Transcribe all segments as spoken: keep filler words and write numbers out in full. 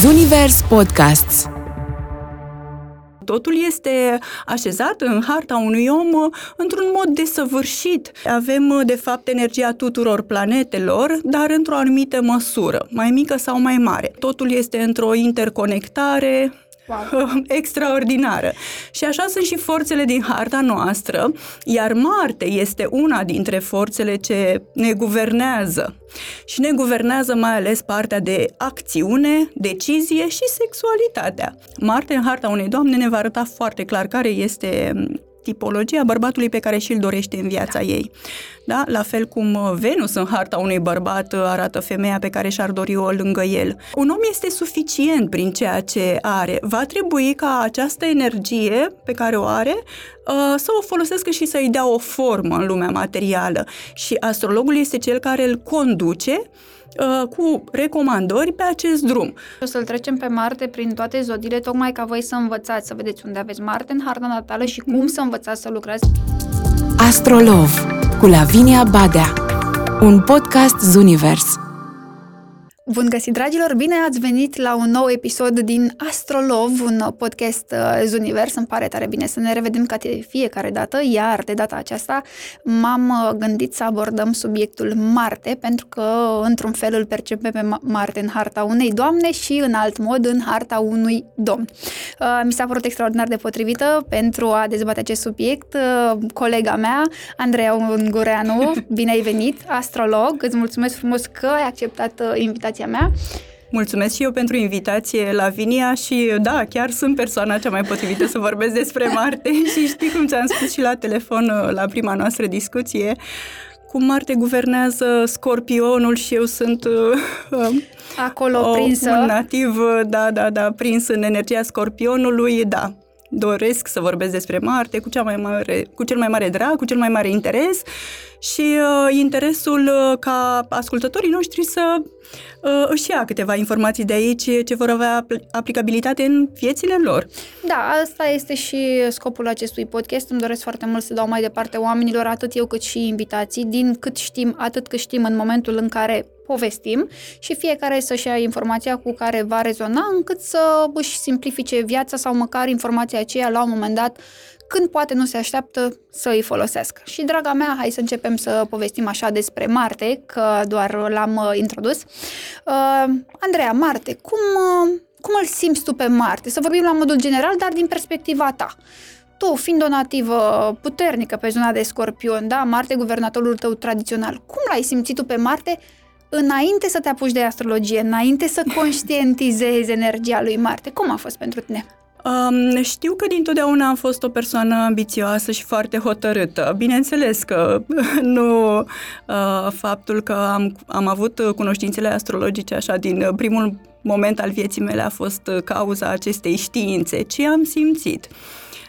Zunivers Podcasts. Totul este așezat în harta unui om într-un mod desăvârșit. Avem, de fapt, energia tuturor planetelor, dar într-o anumită măsură, mai mică sau mai mare. Totul este într-o interconectare wow. extraordinară. Și așa sunt și forțele din harta noastră, iar Marte este una dintre forțele ce ne guvernează. Și ne guvernează mai ales partea de acțiune, decizie și sexualitatea. Marte în harta unei doamne ne va arăta foarte clar care este tipologia bărbatului pe care și-l dorește în viața ei. Da? La fel cum Venus în harta unui bărbat arată femeia pe care și-ar dori-o lângă el. Un om este suficient prin ceea ce are. Va trebui ca această energie pe care o are să o folosească și să-i dea o formă în lumea materială. Și astrologul este cel care îl conduce cu recomandări pe acest drum. O să-l trecem pe Marte prin toate zodiile, tocmai ca voi să învățați, să vedeți unde aveți Marte în harta natală și cum să învățați să lucrați. Astrolove cu Lavinia Badea, un podcast Zunivers. Bun găsit, dragilor! Bine ați venit la un nou episod din Astrolove, un podcast Zunivers. Îmi pare tare bine să ne revedem ca de fiecare dată, iar de data aceasta m-am gândit să abordăm subiectul Marte, pentru că într-un fel îl percepem pe Marte în harta unei doamne și în alt mod în harta unui domn. Mi s-a părut extraordinar de potrivită pentru a dezbate acest subiect colega mea, Andreea Ungureanu. Bine ai venit, astrolog! Îți mulțumesc frumos că ai acceptat invitația mea. Mulțumesc și eu pentru invitație, Lavinia, și da, chiar sunt persoana cea mai potrivită să vorbesc despre Marte și știi cum ți-am spus și la telefon la prima noastră discuție, cum Marte guvernează Scorpionul și eu sunt uh, acolo o, prinsă. Un nativ, da, da, da, prins în energia Scorpionului, da. Doresc să vorbesc despre Marte cu, cea mai mare, cu cel mai mare drag, cu cel mai mare interes și uh, interesul uh, ca ascultătorii noștri să uh, își ia câteva informații de aici ce vor avea apl- aplicabilitate în viețile lor. Da, asta este și scopul acestui podcast. Îmi doresc foarte mult să dau mai departe oamenilor, atât eu cât și invitații, din cât știm, atât cât știm în momentul în care povestim și fiecare să-și ia informația cu care va rezona, încât să își simplifice viața sau măcar informația aceea la un moment dat, când poate nu se așteaptă, să îi folosească. Și, draga mea, hai să începem să povestim așa despre Marte, că doar l-am introdus. Uh, Andreea, Marte, cum, uh, cum îl simți tu pe Marte? Să vorbim la modul general, dar din perspectiva ta. Tu, fiind o nativă puternică pe zona de Scorpion, da, Marte, guvernatorul tău tradițional, cum l-ai simțit tu pe Marte înainte să te apuci de astrologie, înainte să conștientizezi energia lui Marte? Cum a fost pentru tine? Um, știu că dintotdeauna am fost o persoană ambițioasă și foarte hotărâtă. Bineînțeles că nu uh, faptul că am, am avut cunoștințele astrologice așa din primul moment al vieții mele a fost cauza acestei științe, ci am simțit.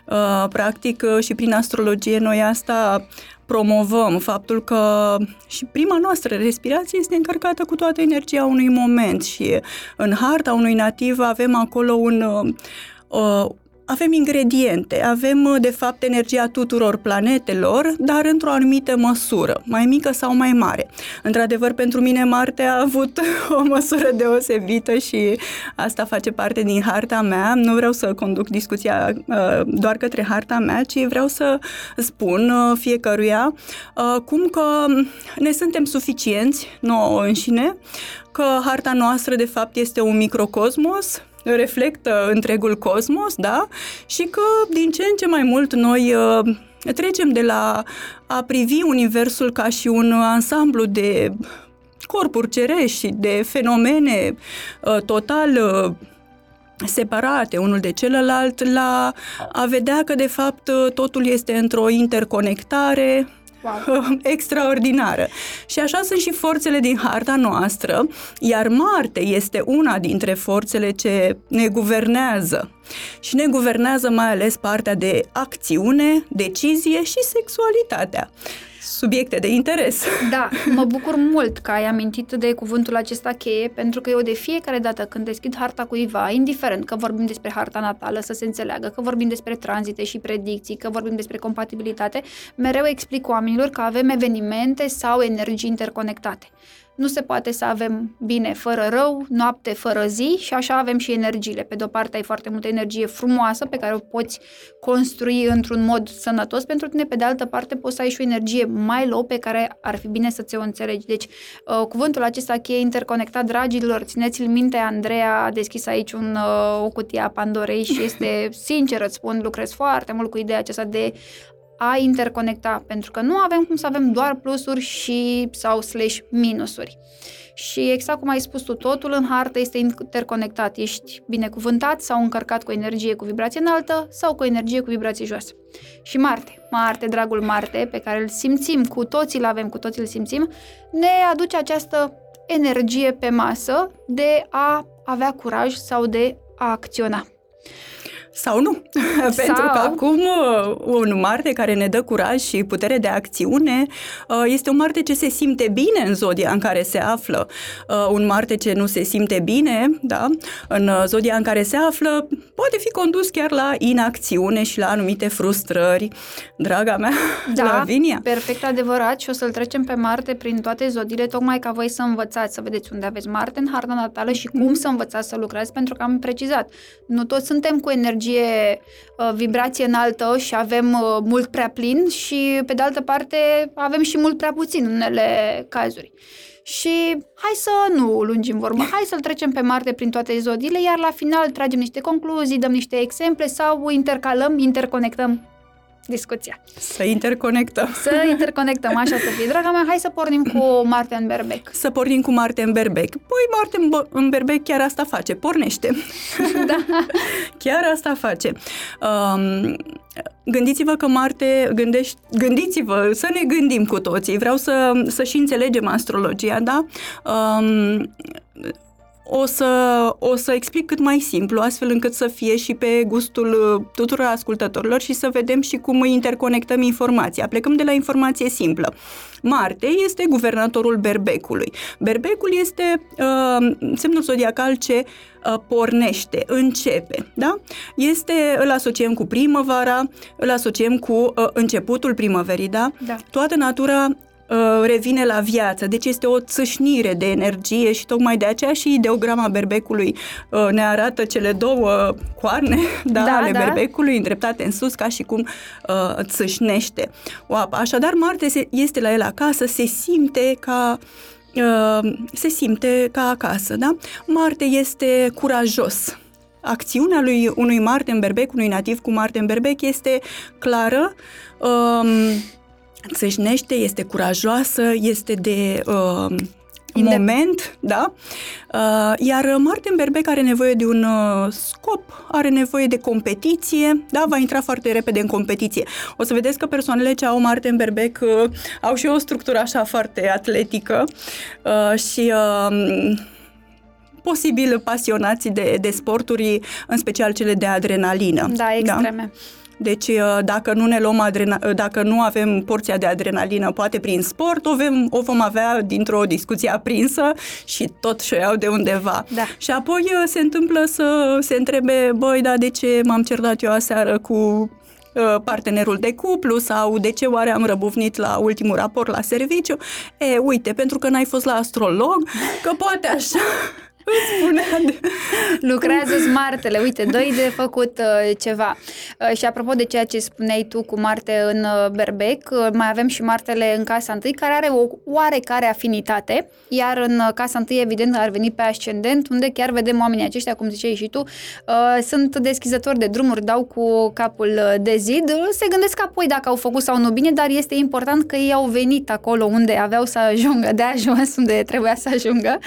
Uh, practic și prin astrologie noi asta promovăm, faptul că și prima noastră respirație este încărcată cu toată energia unui moment și în harta unui nativ avem acolo un... Uh, avem ingrediente, avem de fapt energia tuturor planetelor, dar într-o anumită măsură, mai mică sau mai mare. Într-adevăr, pentru mine Marte a avut o măsură deosebită și asta face parte din harta mea. Nu vreau să conduc discuția uh, doar către harta mea, ci vreau să spun uh, fiecăruia uh, cum că ne suntem suficienți nouă înșine, că harta noastră de fapt este un microcosmos, reflectă întregul cosmos, da? Și că din ce în ce mai mult noi uh, trecem de la a privi universul ca și un ansamblu de corpuri cerești, de fenomene uh, total uh, separate unul de celălalt, la a vedea că de fapt totul este într-o interconectare wow. extraordinară. Și așa sunt și forțele din harta noastră, iar Marte este una dintre forțele ce ne guvernează. Și ne guvernează mai ales partea de acțiune, decizie și sexualitatea. Subiecte de interes. Da, mă bucur mult că ai amintit de cuvântul acesta cheie, pentru că eu de fiecare dată când deschid harta cuiva, indiferent că vorbim despre harta natală, să se înțeleagă, că vorbim despre tranzite și predicții, că vorbim despre compatibilitate, mereu explic oamenilor că avem evenimente sau energii interconectate. Nu se poate să avem bine fără rău, noapte fără zi și așa avem și energiile. Pe de-o parte ai foarte multă energie frumoasă pe care o poți construi într-un mod sănătos pentru tine, pe de altă parte poți să ai și o energie mai low pe care ar fi bine să ți-o înțelegi. Deci cuvântul acesta cheie interconectat, dragilor, țineți-l minte, Andreea a deschis aici un, o cutie a Pandorei și este sincer, îți spun, lucrez foarte mult cu ideea aceasta de a interconecta, pentru că nu avem cum să avem doar plusuri și sau slash minusuri. Și exact cum ai spus tu, totul în hartă este interconectat. Ești binecuvântat sau încărcat cu energie cu vibrație înaltă sau cu energie cu vibrație joasă. Și Marte, Marte, dragul Marte, pe care îl simțim, cu toții îl avem, cu toții îl simțim, ne aduce această energie pe masă de a avea curaj sau de a acționa. Sau nu, sau... pentru că acum un Marte care ne dă curaj și putere de acțiune este un Marte ce se simte bine în zodia în care se află. Un Marte ce nu se simte bine, da, în zodia în care se află, poate fi condus chiar la inacțiune și la anumite frustrări. Draga mea, da, Lavinia. Perfect adevărat și o să-l trecem pe Marte prin toate zodiile, tocmai ca voi să învățați, să vedeți unde aveți Marte în harta natală și cum mm. să învățați să lucrați, pentru că am precizat. Nu toți suntem cu energie vibrație înaltă și avem mult prea plin și pe de altă parte avem și mult prea puțin în unele cazuri. Și hai să nu lungim vorba, hai să-l trecem pe Marte prin toate zodiile, iar la final tragem niște concluzii, dăm niște exemple sau intercalăm, interconectăm discuția. Să interconectăm. Să interconectăm, așa să fie. Draga mea, hai să pornim cu Marte în berbec. Să pornim cu Marte în berbec. Păi Marte în berbec chiar asta face, pornește. Da. Chiar asta face. Um, gândiți-vă că Marte, gândești, gândiți-vă, să ne gândim cu toții. Vreau să, să și înțelegem astrologia, da? Um, O să, o să explic cât mai simplu, astfel încât să fie și pe gustul tuturor ascultătorilor și să vedem și cum îi interconectăm informația. Plecăm de la informație simplă. Marte este guvernatorul berbecului. Berbecul este uh, semnul zodiacal ce uh, pornește, începe, da? Este, îl asociem cu primăvara, îl asociem cu uh, începutul primăverii, da? Da. Toată natura revine la viață, deci este o țâșnire de energie și tocmai de aceea și ideograma berbecului ne arată cele două coarne, da, da, ale da. berbecului îndreptate în sus, ca și cum uh, țâșnește o apă. Așadar, Marte se, este la el acasă, se simte ca uh, se simte ca acasă, da? Marte este curajos. Acțiunea lui unui Marte în berbec, unui nativ cu Marte în berbec este clară, um, țâșnește, este curajoasă, este de uh, moment, da? Uh, iar Marte în berbec are nevoie de un uh, scop, are nevoie de competiție, da? Va intra foarte repede în competiție. O să vedeți că persoanele ce au Marte în berbec uh, au și o structură așa foarte atletică uh, și... Uh, posibil pasionați de, de sporturi, în special cele de adrenalină. Da, extreme. Da? Deci dacă nu ne luăm adrena- dacă nu avem porția de adrenalină, poate prin sport, o, vem, o vom avea dintr-o discuție aprinsă și tot și iau de undeva. Da. Și apoi se întâmplă să se întrebe, băi, da, de ce m-am certat eu aseară cu partenerul de cuplu sau de ce oare am răbufnit la ultimul raport la serviciu? E, uite, pentru că n-ai fost la astrolog, că poate așa... Lucrează-ți Martele, uite, doi de făcut uh, ceva. Uh, și apropo de ceea ce spuneai tu cu Marte în uh, berbec, uh, mai avem și Martele în casa întâi, care are o oarecare afinitate, iar în uh, casa întâi, evident, ar veni pe ascendent, unde chiar vedem oamenii aceștia, cum ziceai și tu, uh, sunt deschizători de drumuri, dau cu capul de zid, se gândesc apoi dacă au făcut sau nu bine, dar este important că ei au venit acolo unde aveau să ajungă, de ajuns unde trebuia să ajungă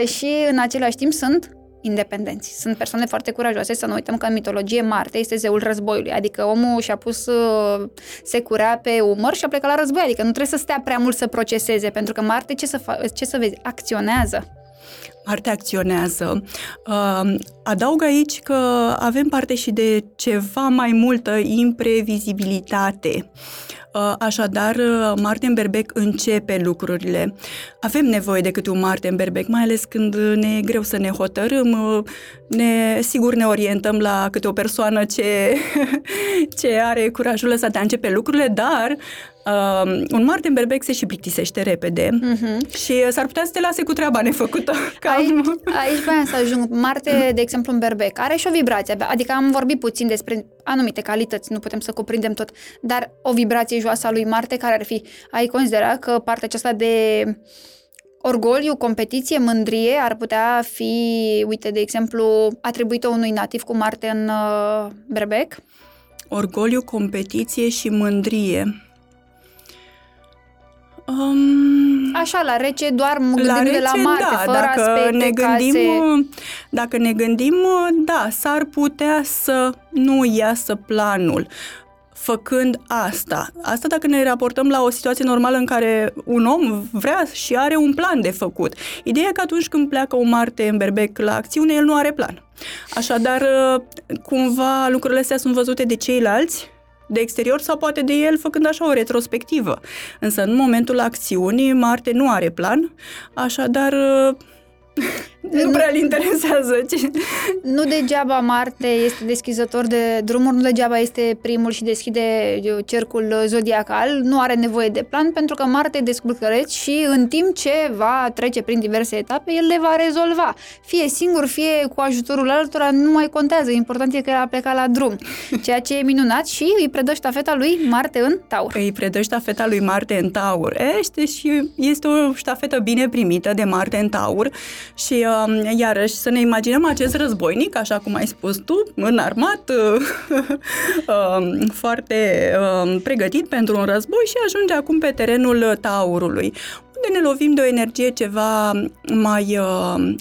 uh, și în În același timp sunt independenți. Sunt persoane foarte curajoase, să nu uităm că în mitologie Marte este zeul războiului, adică omul și-a pus securea pe umăr și a plecat la război, adică nu trebuie să stea prea mult să proceseze, pentru că Marte, ce să, fa- ce să vezi, acționează. Marte acționează. Adaug aici că avem parte și de ceva mai multă imprevizibilitate. Așadar, Marte în berbec începe lucrurile. Avem nevoie de câte un Marte în berbec, mai ales când ne e greu să ne hotărâm. Ne, sigur ne orientăm la câte o persoană ce, ce are curajul ăsta de a începe lucrurile, dar Uh, un Marte în berbec se și plictisește repede uh-huh. și s-ar putea să te lase cu treaba nefăcută. Cam. Aici, aici vreau să ajung. Marte, de exemplu, în berbec, are și o vibrație. Adică am vorbit puțin despre anumite calități, nu putem să cuprindem tot, dar o vibrație joasă a lui Marte care ar fi, ai considera că partea aceasta de orgoliu, competiție, mândrie ar putea fi, uite, de exemplu, atribuită unui nativ cu Marte în uh, berbec? Orgoliu, competiție și mândrie. Um, Așa, la rece, doar la rece, de la Marte, da, fără dacă aspecte, ne gândim, case... Dacă ne gândim, da, s-ar putea să nu iasă planul făcând asta. Asta dacă ne raportăm la o situație normală în care un om vrea și are un plan de făcut. Ideea e că atunci când pleacă un Marte în berbec la acțiune, el nu are plan. Așadar, cumva lucrurile astea sunt văzute de ceilalți, de exterior sau poate de el, făcând așa o retrospectivă. Însă în momentul acțiunii, Marte nu are plan, așadar nu prea îl interesează. Nu degeaba Marte este deschizător de drumuri, nu degeaba este primul și deschide cercul zodiacal, nu are nevoie de plan, pentru că Marte descurcăreț și în timp ce va trece prin diverse etape, el le va rezolva. Fie singur, fie cu ajutorul altora, nu mai contează, important e că a plecat la drum, ceea ce e minunat și îi predă ștafeta lui Marte în Taur. Îi predă ștafeta lui Marte în Taur. Este și este o ștafetă bine primită de Marte în Taur și iarăși să ne imaginăm acest războinic, așa cum ai spus tu, înarmat, foarte pregătit pentru un război și ajunge acum pe terenul Taurului, unde ne lovim de o energie ceva mai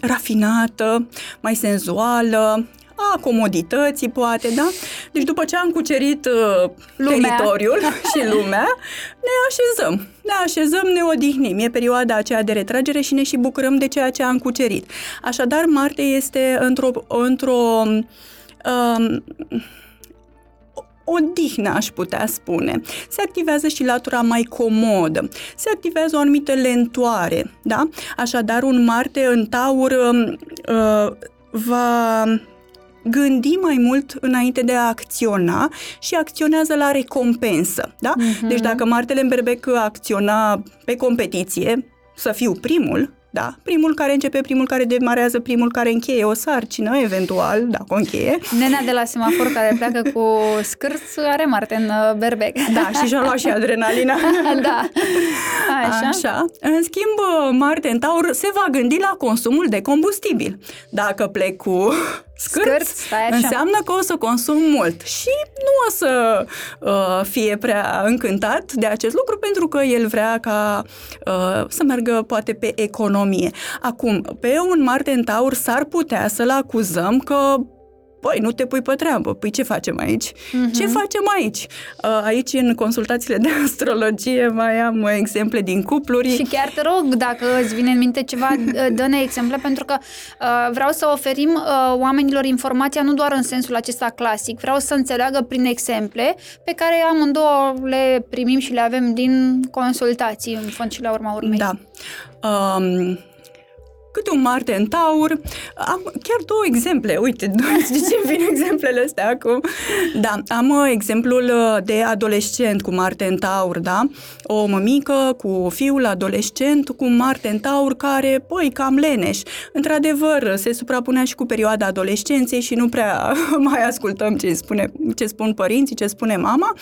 rafinată, mai senzuală, a comodității, poate, da? Deci după ce am cucerit uh, teritoriul și lumea, ne așezăm. Ne așezăm, ne odihnim. E perioada aceea de retragere și ne și bucurăm de ceea ce am cucerit. Așadar, Marte este într-o... într-o um, odihnă, aș putea spune. Se activează și latura mai comodă. Se activează o anumită lentoare, da? Așadar, un Marte în Taur uh, va... gândi mai mult înainte de a acționa și acționează la recompensă, da? Uh-huh. Deci dacă Martele în berbec acționa pe competiție, să fiu primul, da? Primul care începe, primul care demarează, primul care încheie o sarcină, eventual, dacă o încheie. Nena de la semafor care pleacă cu scârț are Marte în berbec. Da, și și-a luat și adrenalina. Da. Așa. Așa. În schimb, Marte în Taur se va gândi la consumul de combustibil. Dacă plec cu scârț, înseamnă că o să consum mult și nu o să uh, fie prea încântat de acest lucru pentru că el vrea ca uh, să meargă poate pe economie. Acum, pe un Marte în Taur s-ar putea să-l acuzăm că băi, nu te pui pe treabă. Păi ce facem aici? Uh-huh. Ce facem aici? Aici, în consultațiile de astrologie, mai am exemple din cupluri. Și chiar te rog, dacă îți vine în minte ceva, dă-ne exemple, pentru că uh, vreau să oferim uh, oamenilor informația nu doar în sensul acesta clasic. Vreau să înțeleagă prin exemple pe care amândouă le primim și le avem din consultații, în fond și la urma urmei. Da. Um... Câte un Marte în Taur. Am chiar două exemple. Uite, de ce vin exemplele astea acum? Da, am exemplul de adolescent cu Marte în Taur, da? O mămică cu fiul adolescent cu Marte în Taur care, păi, cam leneș. Într-adevăr, se suprapunea și cu perioada adolescenței și nu prea mai ascultăm ce spune, ce spun părinții, ce spune mama.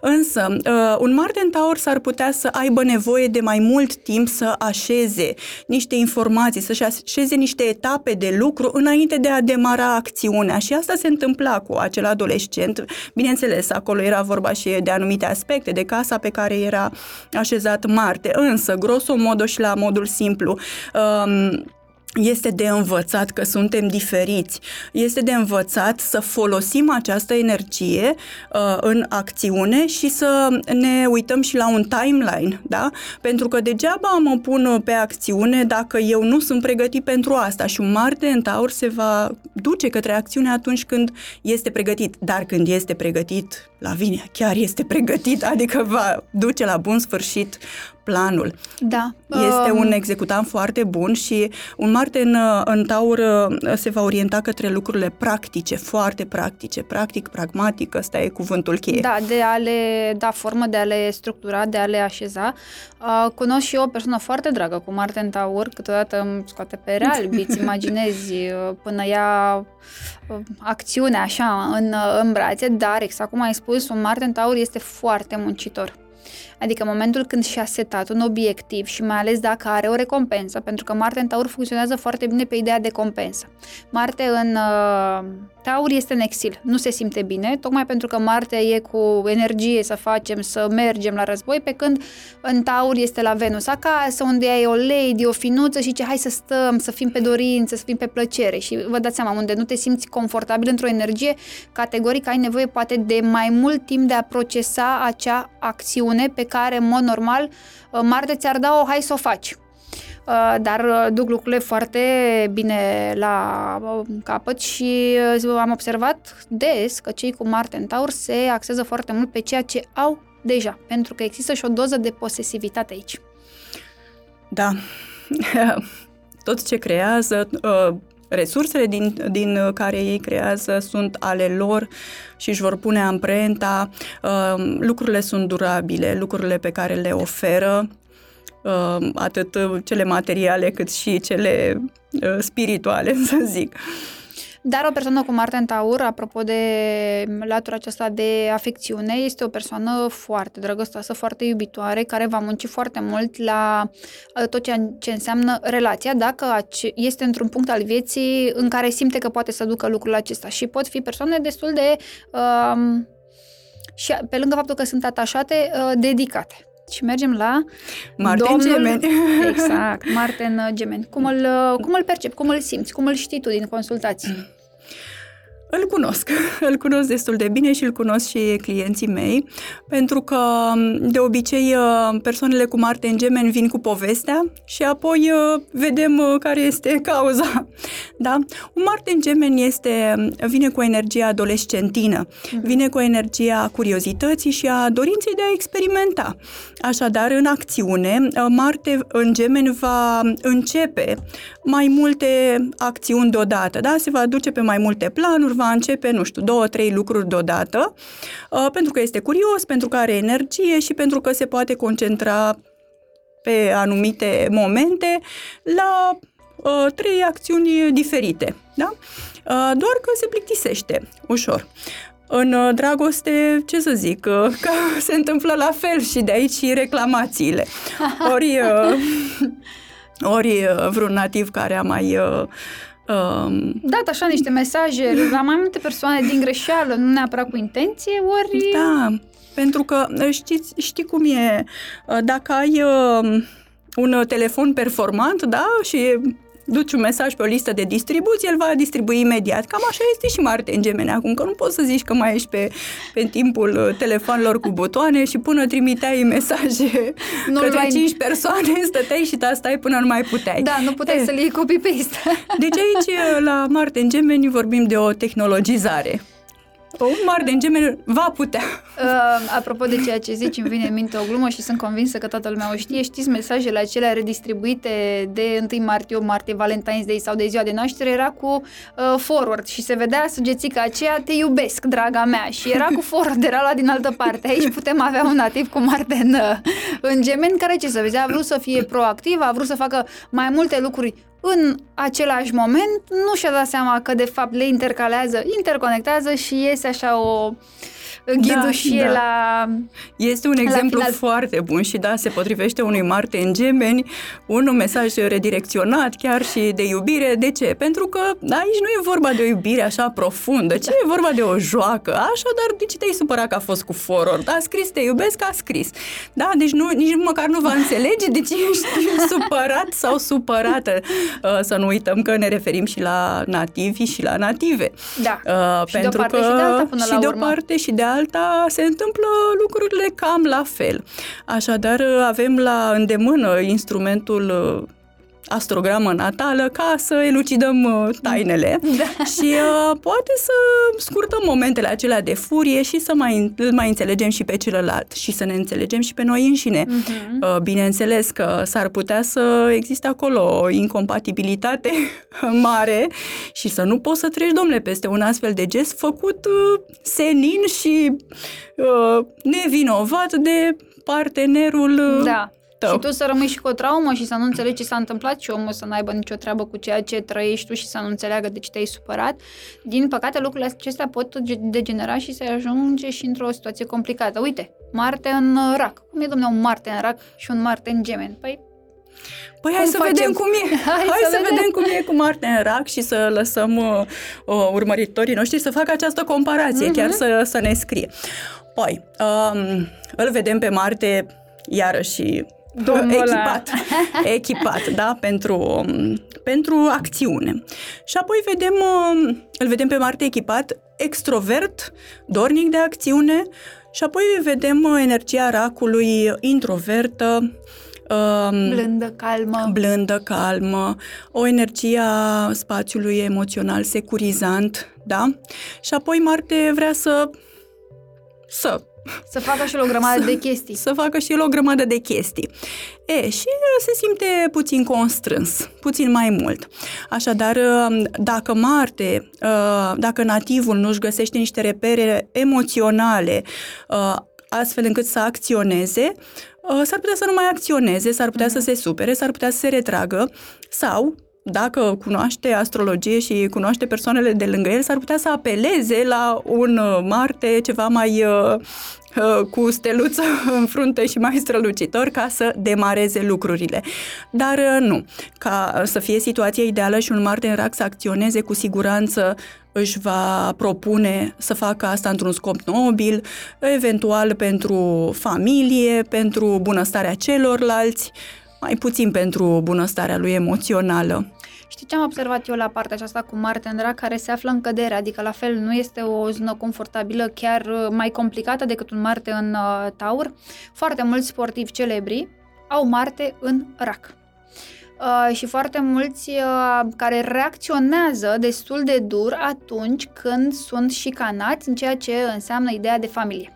Însă, un Marte în Taur s-ar putea să aibă nevoie de mai mult timp să așeze niște informații, să și așeze niște etape de lucru înainte de a demara acțiunea și asta se întâmpla cu acel adolescent. Bineînțeles, acolo era vorba și de anumite aspecte, de casa pe care era așezat Marte, însă, grosomodo și la modul simplu, um, este de învățat că suntem diferiți, este de învățat să folosim această energie uh, în acțiune și să ne uităm și la un timeline, da? Pentru că degeaba mă pun pe acțiune dacă eu nu sunt pregătit pentru asta și un Marte în Taur se va duce către acțiune atunci când este pregătit, dar când este pregătit Lavinia chiar este pregătită, adică va duce la bun sfârșit planul. Da. Este um... un executant foarte bun și un Marte în, în Taur se va orienta către lucrurile practice, foarte practice, practic, pragmatic, ăsta e cuvântul cheie. Da, de a le da formă, de a le structura, de a le așeza. Uh, cunosc și eu o persoană foarte dragă cu Marte în Taur, câteodată îmi scoate pe realbi, îți imaginezi până ia acțiunea așa în, în brațe, dar exact cum ai spus, un Marte în Taur este foarte muncitor. Adică în momentul când și-a setat un obiectiv și mai ales dacă are o recompensă, pentru că Marte în Taur funcționează foarte bine pe ideea de compensă. Marte în uh, Taur este în exil, nu se simte bine, tocmai pentru că Marte e cu energie să facem, să mergem la război, pe când în Taur este la Venus acasă, unde e o lady, o finuță și ce hai să stăm, să fim pe dorință, să fim pe plăcere și vă dați seama, unde nu te simți confortabil într-o energie, categoric ai nevoie poate de mai mult timp de a procesa acea acțiune pe care, în mod normal, Marte ți-ar da o hai să o faci. Dar duc lucrurile foarte bine la capăt și am observat des că cei cu Marte în Taur se axează foarte mult pe ceea ce au deja, pentru că există și o doză de posesivitate aici. Da. Tot ce creează, resursele din, din care ei creează sunt ale lor și își vor pune amprenta. Lucrurile sunt durabile, lucrurile pe care le oferă, atât cele materiale cât și cele spirituale, să zic. Dar o persoană cu Marte în Taur, apropo de latura aceasta de afecțiune, este o persoană foarte drăgăstoasă, foarte iubitoare, care va munci foarte mult la tot ceea ce înseamnă relația, dacă este într-un punct al vieții în care simte că poate să ducă lucrul acesta. Și pot fi persoane destul de, um, și pe lângă faptul că sunt atașate, uh, dedicate. Și mergem la Marte domnul... în Gemeni. Exact, Marte în Gemeni. Cum îl, cum îl percepi, cum îl simți, cum îl știi tu din consultații? Îl cunosc, îl cunosc destul de bine și îl cunosc și clienții mei, pentru că de obicei persoanele cu Marte în Gemeni vin cu povestea și apoi vedem care este cauza. Da? Un Marte în Gemeni este, vine cu energia adolescentină, vine cu energia curiozității și a dorinței de a experimenta. Așadar, în acțiune, Marte în Gemeni va începe mai multe acțiuni deodată, da? Se va duce pe mai multe planuri, va începe, nu știu, două, trei lucruri deodată, pentru că este curios, pentru că are energie și pentru că se poate concentra pe anumite momente la uh, trei acțiuni diferite, da? Uh, doar că se plictisește ușor. În dragoste, ce să zic, uh, că se întâmplă la fel și de aici și reclamațiile. Ori, uh, ori uh, vreun nativ care a mai... Uh, Um... dat așa niște mesaje la mai multe persoane din greșeală, nu neapărat cu intenție, ori... Da, pentru că știți, știi cum e, dacă ai uh, un telefon performant, da, și duci un mesaj pe o listă de distribuție, el va distribui imediat. Cam așa este și Marte în Gemeni acum, că nu poți să zici că mai ești pe, pe timpul telefonelor cu butoane și până trimiteai mesaje nu către mai... cinci persoane, stăteai și tastai până nu mai puteai. Da, nu puteai e. să le iei copy-paste. Deci aici, la Marte în Gemeni, vorbim de o tehnologizare. Un Marte în Gemeni va putea. Uh, apropo de ceea ce zici, îmi vine în minte o glumă și sunt convinsă că toată lumea o știe. Știți, mesajele acelea redistribuite de întâi martie, opt martie, Valentine's Day sau de ziua de naștere era cu uh, forward și se vedea săgețica aceea, te iubesc, draga mea, și era cu forward, era la din altă parte. Aici putem avea un nativ cu Marte în, în Gemeni care, ce să vezi, a vrut să fie proactiv, a vrut să facă mai multe lucruri în același moment, nu și-a dat seama că de fapt le intercalează, interconectează și iese așa o ghidușie da, da. la Este un exemplu final. Foarte bun și da, se potrivește unui Marte în Gemeni, un mesaj redirecționat chiar și de iubire. De ce? Pentru că aici nu e vorba de o iubire așa profundă, ci da. e vorba de o joacă. Așadar, de ce te-ai supărat că a fost cu forward? A scris, te iubesc, a scris. Da, deci nu, nici măcar nu va înțelege de ce ești supărat sau supărată. Să nu uităm că ne referim și la nativi și la native. Da. Uh, și pentru de o parte că și de alta până și la urmă. Și de o parte și de alta se întâmplă lucrurile cam la fel. Așadar, avem la îndemână instrumentul astrogramă natală ca să elucidăm uh, tainele da. și uh, poate să scurtăm momentele acelea de furie și să mai, mai înțelegem și pe celălalt și să ne înțelegem și pe noi înșine. Uh-huh. Uh, bineînțeles că s-ar putea să existe acolo o incompatibilitate mare și să nu poți să treci, domnule, peste un astfel de gest făcut uh, senin și uh, nevinovat de partenerul uh, da. Tău. Și tu să rămâi și cu o traumă și să nu înțelegi ce s-a întâmplat și omul să n-aibă nicio treabă cu ceea ce trăiești tu și să nu înțeleagă de ce te-ai supărat. Din păcate, lucrurile acestea pot degenera și să ajunge și într-o situație complicată. Uite, Marte în Rac. Cum e, domnule, un Marte în Rac și un Marte în Gemeni? Păi, Păi hai să facem? vedem cum e. Hai, hai să, să vedem. vedem cum e cu Marte în Rac și să lăsăm uh, uh, urmăritorii noștri să facă această comparație, mm-hmm. chiar să, să ne scrie. Păi, um, îl vedem pe Marte iarăși Domnul echipat, echipat, da, pentru, pentru acțiune. Și apoi vedem, îl vedem pe Marte echipat, extrovert, dornic de acțiune și apoi vedem energia Racului introvertă, blândă, calmă, blândă, calmă, o energie a spațiului emoțional securizant, da? Și apoi Marte vrea să să Să facă și el o grămadă să, de chestii. Să facă și el o grămadă de chestii. E, și se simte puțin constrâns, puțin mai mult. Așadar, dacă Marte, dacă nativul nu-și găsește niște repere emoționale, astfel încât să acționeze, s-ar putea să nu mai acționeze, s-ar putea mm-hmm. să se supere, s-ar putea să se retragă sau... Dacă cunoaște astrologie și cunoaște persoanele de lângă el, s-ar putea să apeleze la un Marte ceva mai uh, cu steluță în frunte și mai strălucitor ca să demareze lucrurile. Dar uh, nu. Ca să fie situația ideală și un Marte în Rac să acționeze, cu siguranță își va propune să facă asta într-un scop nobil, eventual pentru familie, pentru bunăstarea celorlalți, mai puțin pentru bunăstarea lui emoțională. Știi ce am observat eu la partea aceasta cu Marte în Rac, care se află în cădere, adică la fel nu este o zonă confortabilă, chiar mai complicată decât un Marte în Taur. Foarte mulți sportivi celebri au Marte în Rac. Uh, și foarte mulți uh, care reacționează destul de dur atunci când sunt șicanați în ceea ce înseamnă ideea de familie.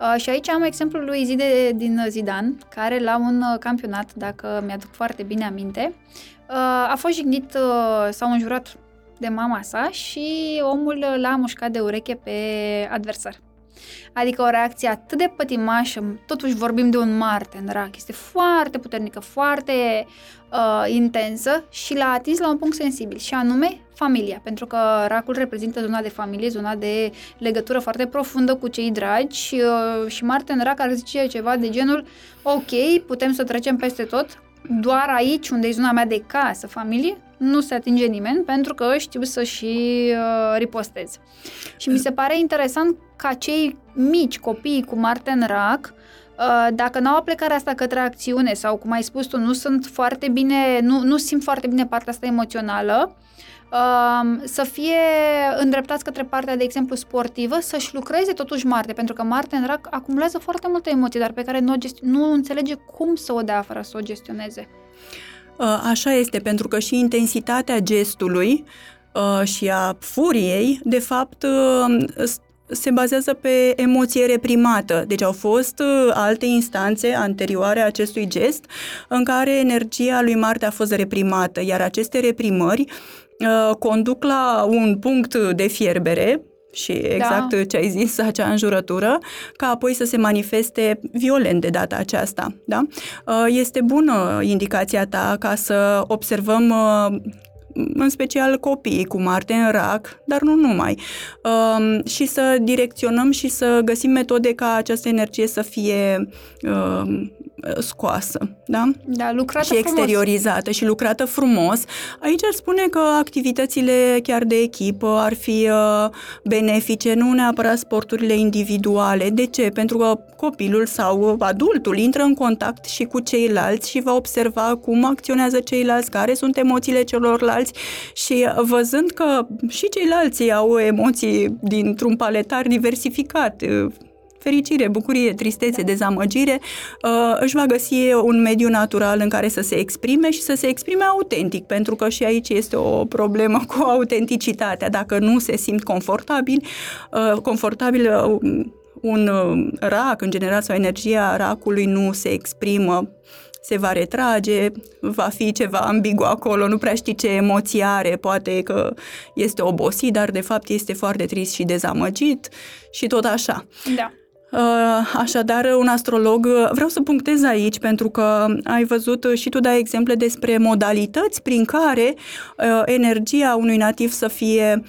Uh, și aici am exemplul lui Zide din Zidane, care la un uh, campionat, dacă mi-aduc foarte bine aminte, uh, a fost jignit uh, sau înjurat de mama sa și omul l-a mușcat de ureche pe adversar. Adică o reacție atât de pătimașă, totuși vorbim de un Marte în Rac, este foarte puternică, foarte uh, intensă și l-a atins la un punct sensibil și anume familia, pentru că Racul reprezintă zona de familie, zona de legătură foarte profundă cu cei dragi uh, și Marte în Rac ar zice ceva de genul, ok, putem să trecem peste tot, doar aici unde e zona mea de casă, familie, nu se atinge nimeni pentru că știu să și uh, ripostez. Și mi se pare interesant ca cei mici copii cu Marte în Rac, uh, dacă n-au aplicarea asta către acțiune sau, cum ai spus tu, nu sunt foarte bine, nu, nu simt foarte bine partea asta emoțională, uh, să fie îndreptați către partea, de exemplu, sportivă, să-și lucreze totuși Marte, pentru că Marte în Rac acumulează foarte multe emoții, dar pe care nu, gesti- nu înțelege cum să o dea afară, să o gestioneze. Așa este, pentru că și intensitatea gestului și a furiei, de fapt, se bazează pe emoție reprimată. Deci au fost alte instanțe anterioare acestui gest în care energia lui Marte a fost reprimată, iar aceste reprimări conduc la un punct de fierbere, și exact da. ce ai zis, acea înjurătură, ca apoi să se manifeste violent de data aceasta. Da? Este bună indicația ta ca să observăm în special copiii cu Marte în Rac, dar nu numai, și să direcționăm și să găsim metode ca această energie să fie scoasă, da? Da, lucrată și exteriorizată frumos. Și lucrată frumos. Aici ar spune că activitățile chiar de echipă ar fi benefice, nu neapărat sporturile individuale. De ce? Pentru că copilul sau adultul intră în contact și cu ceilalți și va observa cum acționează ceilalți, care sunt emoțiile celorlalți și văzând că și ceilalți au emoții dintr-un paletar diversificat, fericire, bucurie, tristețe, dezamăgire, își va găsi un mediu natural în care să se exprime și să se exprime autentic, pentru că și aici este o problemă cu autenticitatea. Dacă nu se simt confortabil, confortabil un rac, în general, sau energia racului nu se exprimă, se va retrage, va fi ceva ambigu acolo, nu prea știi ce emoții are, poate că este obosit, dar de fapt este foarte trist și dezamăgit și tot așa. Da. Așadar, un astrolog, vreau să punctez aici, pentru că ai văzut și tu dai exemple despre modalități prin care energia unui nativ să fie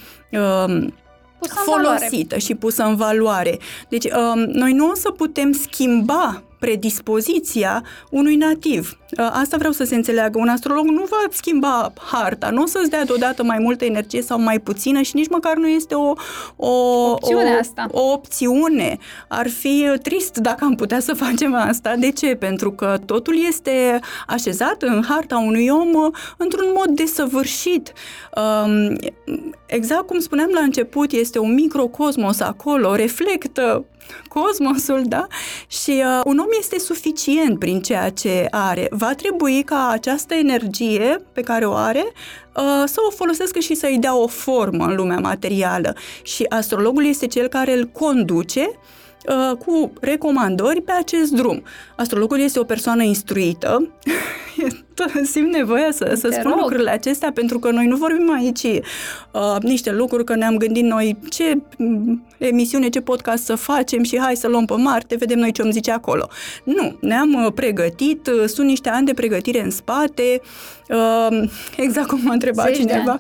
folosită și pusă în valoare. Deci, noi nu o să putem schimba predispoziția unui nativ. Asta vreau să se înțeleagă. Un astrolog nu va schimba harta, nu o să-ți dea deodată mai multă energie sau mai puțină și nici măcar nu este o, o, opțiune, o, asta. o opțiune. Ar fi trist dacă am putea să facem asta. De ce? Pentru că totul este așezat în harta unui om într-un mod desăvârșit. Exact cum spuneam la început, este un microcosmos acolo, reflectă cosmosul, da? Și uh, un om este suficient prin ceea ce are. Va trebui ca această energie pe care o are uh, să o folosească și să-i dea o formă în lumea materială. Și astrologul este cel care îl conduce uh, cu recomandări pe acest drum. Astrologul este o persoană instruită. Simt nevoia să, să spun rog. lucrurile acestea, pentru că noi nu vorbim aici uh, niște lucruri că ne-am gândit noi ce emisiune, ce podcast să facem și hai să luăm pe Marte, vedem noi ce îmi zice acolo. Nu, ne-am pregătit, sunt niște ani de pregătire în spate, uh, exact cum mă întreba zeci cineva,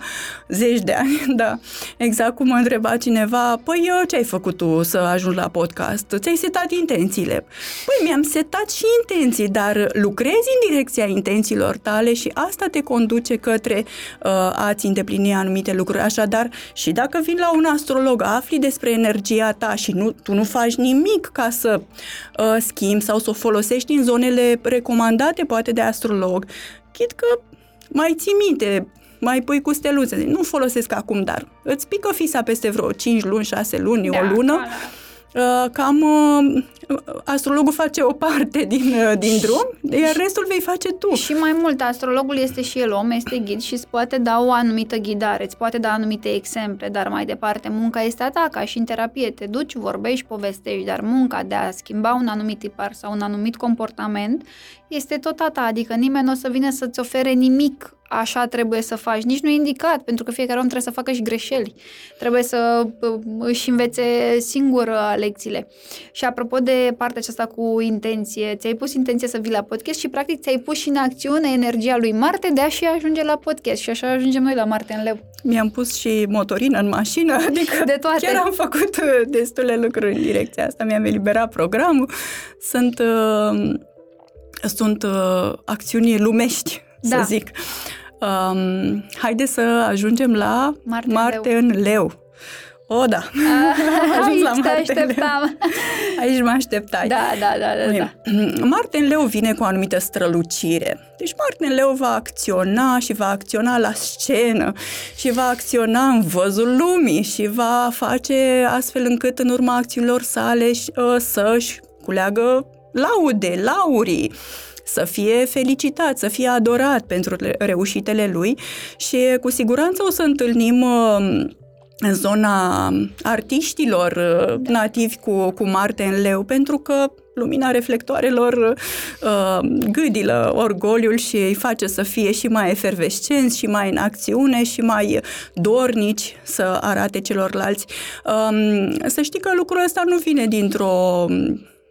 de zeci de ani, da, exact cum mă întreba cineva, păi ce ai făcut tu să ajungi la podcast? Ți-ai setat intențiile? Păi mi-am setat și intenții, dar lucrezi în direcția intențiilor tale și asta te conduce către uh, a-ți îndeplini anumite lucruri. Așadar, și dacă vin la un astrolog, afli despre energia ta și nu, tu nu faci nimic ca să uh, schimbi sau să o folosești în zonele recomandate, poate, de astrolog, chit că mai ții minte, mai pui cu steluțe. Nu folosesc acum, dar îți pică fisa peste vreo cinci luni, șase luni, da, o lună. Da, da. Cam astrologul face o parte din, din drum, iar restul vei face tu. Și mai mult, astrologul este și el om, este ghid și îți poate da o anumită ghidare, îți poate da anumite exemple, dar mai departe munca este a ta, ca și în terapie. Te duci, vorbești, povestești, dar munca de a schimba un anumit tipar sau un anumit comportament este tot a ta, adică nimeni nu o să vină să-ți ofere nimic. Așa trebuie să faci. Nici nu e indicat, pentru că fiecare om trebuie să facă și greșeli. Trebuie să își învețe singur lecțiile. Și apropo de partea aceasta cu intenție, ți-ai pus intenție să vii la podcast și practic ți-ai pus și în acțiune energia lui Marte de a și ajunge la podcast. Și așa ajungem noi la Marte în Leu. Mi-am pus și motorină în mașină, adică de toate. Chiar am făcut destule lucruri în direcția asta. Mi-am eliberat programul. Sunt, sunt acțiuni lumești, da, să zic. Um, haide să ajungem la Marte, Marte în Leu. În Leu. O, da. A, aici la Marte te așteptam. Aici mă așteptai. Da, da, da, da, da. Marte în Leu vine cu o anumită strălucire. Deci Marte în Leu va acționa și va acționa la scenă și va acționa în văzul lumii și va face astfel încât în urma acțiunilor sale să-și culeagă laude, laurii, să fie felicitat, să fie adorat pentru reușitele lui și cu siguranță o să întâlnim în zona artiștilor nativi cu, cu Marte în Leu, pentru că lumina reflectoarelor gâdilă orgoliul și îi face să fie și mai efervescenți, și mai în acțiune, și mai dornici să arate celorlalți. Să știi că lucrul ăsta nu vine dintr-o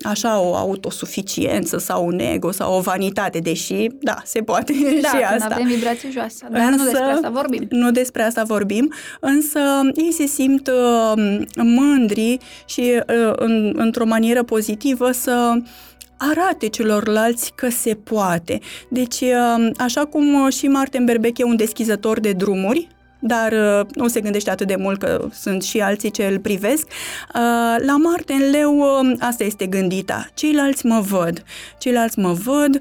așa o autosuficiență sau un ego sau o vanitate, deși, da, se poate da, și asta. Da, avem vibrații joasă, dar însă, nu despre asta vorbim. Nu despre asta vorbim, însă ei se simt uh, mândri și uh, în, într-o manieră pozitivă să arate celorlalți că se poate. Deci, uh, așa cum și Marte în Berbec e un deschizător de drumuri, dar nu se gândește atât de mult că sunt și alții ce îl privesc. La Marte în Leu asta este gândita. Ceilalți mă văd. Ceilalți mă văd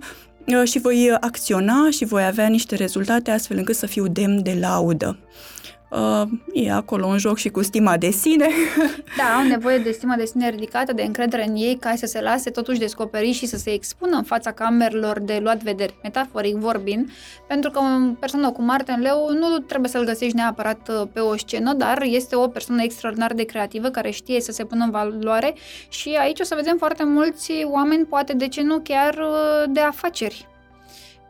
și voi acționa și voi avea niște rezultate astfel încât să fiu demn de laudă. uh, e acolo în joc și cu stima de sine. Da, au nevoie de stima de sine ridicată, de încredere în ei, ca să se lase totuși descoperi și să se expună în fața camerelor de luat vederi, metaforic vorbind, pentru că o persoană cu Marte în Leu nu trebuie să-l găsești neapărat pe o scenă, dar este o persoană extraordinar de creativă, care știe să se pună în valoare și aici o să vedem foarte mulți oameni, poate de ce nu chiar de afaceri,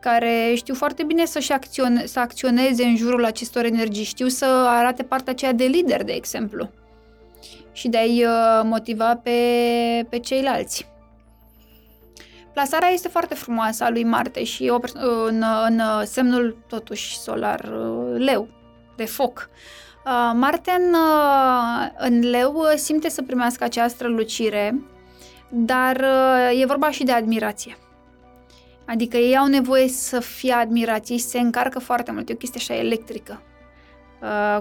care știu foarte bine să-și acțione, să acționeze în jurul acestor energii, știu să arate partea aceea de lider, de exemplu, și de a-i motiva pe, pe ceilalți. Plasarea este foarte frumoasă a lui Marte și o, în, în semnul totuși solar Leu, de foc. Marte în, în Leu simte să primească acea strălucire, dar e vorba și de admirație. Adică ei au nevoie să fie admirați și se încarcă foarte mult. E o chestie așa electrică.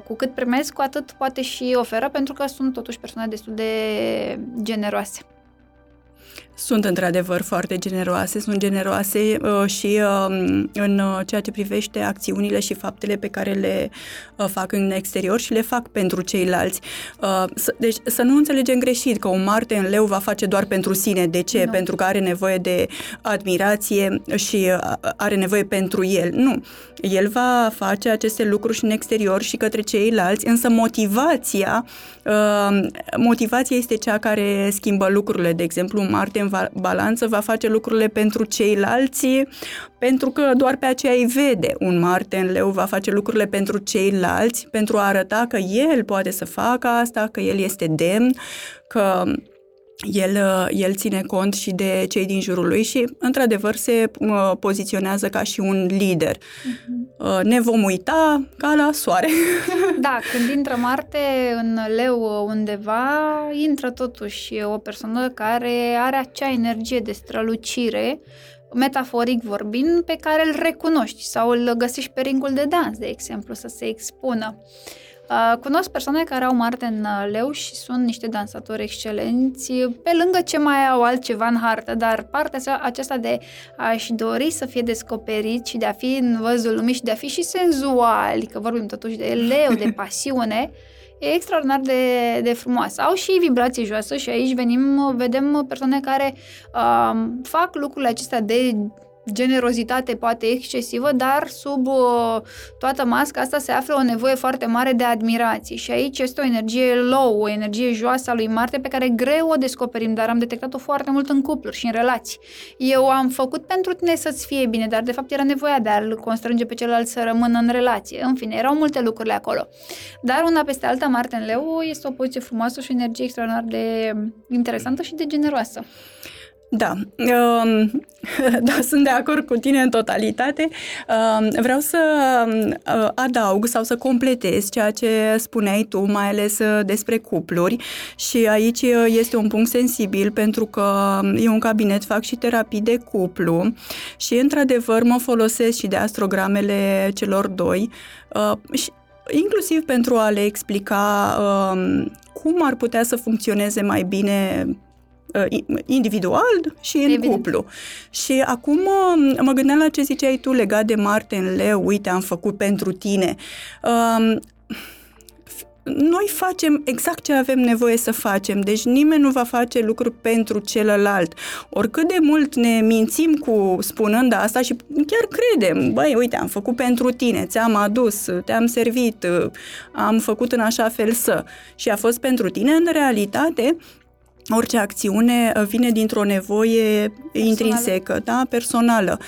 Cu cât primesc, cu atât poate și oferă, pentru că sunt totuși persoane destul de generoase. Sunt într-adevăr foarte generoase, sunt generoase uh, și uh, în uh, ceea ce privește acțiunile și faptele pe care le uh, fac în exterior și le fac pentru ceilalți. Uh, să, deci să nu înțelegem greșit că un Marte în Leu va face doar pentru sine. De ce? Nu. Pentru că are nevoie de admirație și uh, are nevoie pentru el. Nu. El va face aceste lucruri și în exterior și către ceilalți, însă motivația, uh, motivația este cea care schimbă lucrurile. De exemplu, Marte în balanță va face lucrurile pentru ceilalți, pentru că doar pe aceea îi vede. Un Marte în Leu va face lucrurile pentru ceilalți, pentru a arăta că el poate să facă asta, că el este demn, că el, el ține cont și de cei din jurul lui și, într-adevăr, se poziționează ca și un lider. Uh-huh. Ne vom uita ca la soare. Da, când intră Marte în Leu undeva, intră totuși o persoană care are acea energie de strălucire, metaforic vorbind, pe care îl recunoști sau îl găsești pe ringul de dans, de exemplu, să se expună. Cunosc persoane care au Marte în Leu și sunt niște dansatori excelenți, pe lângă ce mai au altceva în hartă, dar partea aceasta de a-și dori să fie descoperit și de a fi în văzul lumii și de a fi și senzuali, că vorbim totuși de Leu, de pasiune, e extraordinar de, de frumoasă. Au și vibrație joasă și aici venim, vedem persoane care uh, fac lucrurile acestea de generozitate poate excesivă, dar sub uh, toată masca asta se află o nevoie foarte mare de admirație și aici este o energie low, o energie joasă a lui Marte pe care greu o descoperim, dar am detectat-o foarte mult în cupluri și în relații. Eu am făcut pentru tine să-ți fie bine, dar de fapt era nevoia de a-l constrânge pe celălalt să rămână în relație. În fine, erau multe lucruri acolo. Dar una peste alta, Marte în Leu este o poziție frumoasă și o energie extraordinar de interesantă și de generoasă. Da, da, sunt de acord cu tine în totalitate. Vreau să adaug sau să completez ceea ce spuneai tu, mai ales despre cupluri și aici este un punct sensibil pentru că eu în cabinet fac și terapii de cuplu și într-adevăr mă folosesc și de astrogramele celor doi și inclusiv pentru a le explica cum ar putea să funcționeze mai bine individual și în Evident. cuplu. Și acum mă gândeam la ce ziceai tu legat de Marte în Leu, uite, am făcut pentru tine. Um, noi facem exact ce avem nevoie să facem, deci nimeni nu va face lucruri pentru celălalt. Oricât de mult ne mințim cu spunând asta și chiar credem, băi, uite, am făcut pentru tine, ți-am adus, te-am servit, am făcut în așa fel să. Și a fost pentru tine, în realitate, orice acțiune vine dintr-o nevoie personală. intrinsecă, da, personală.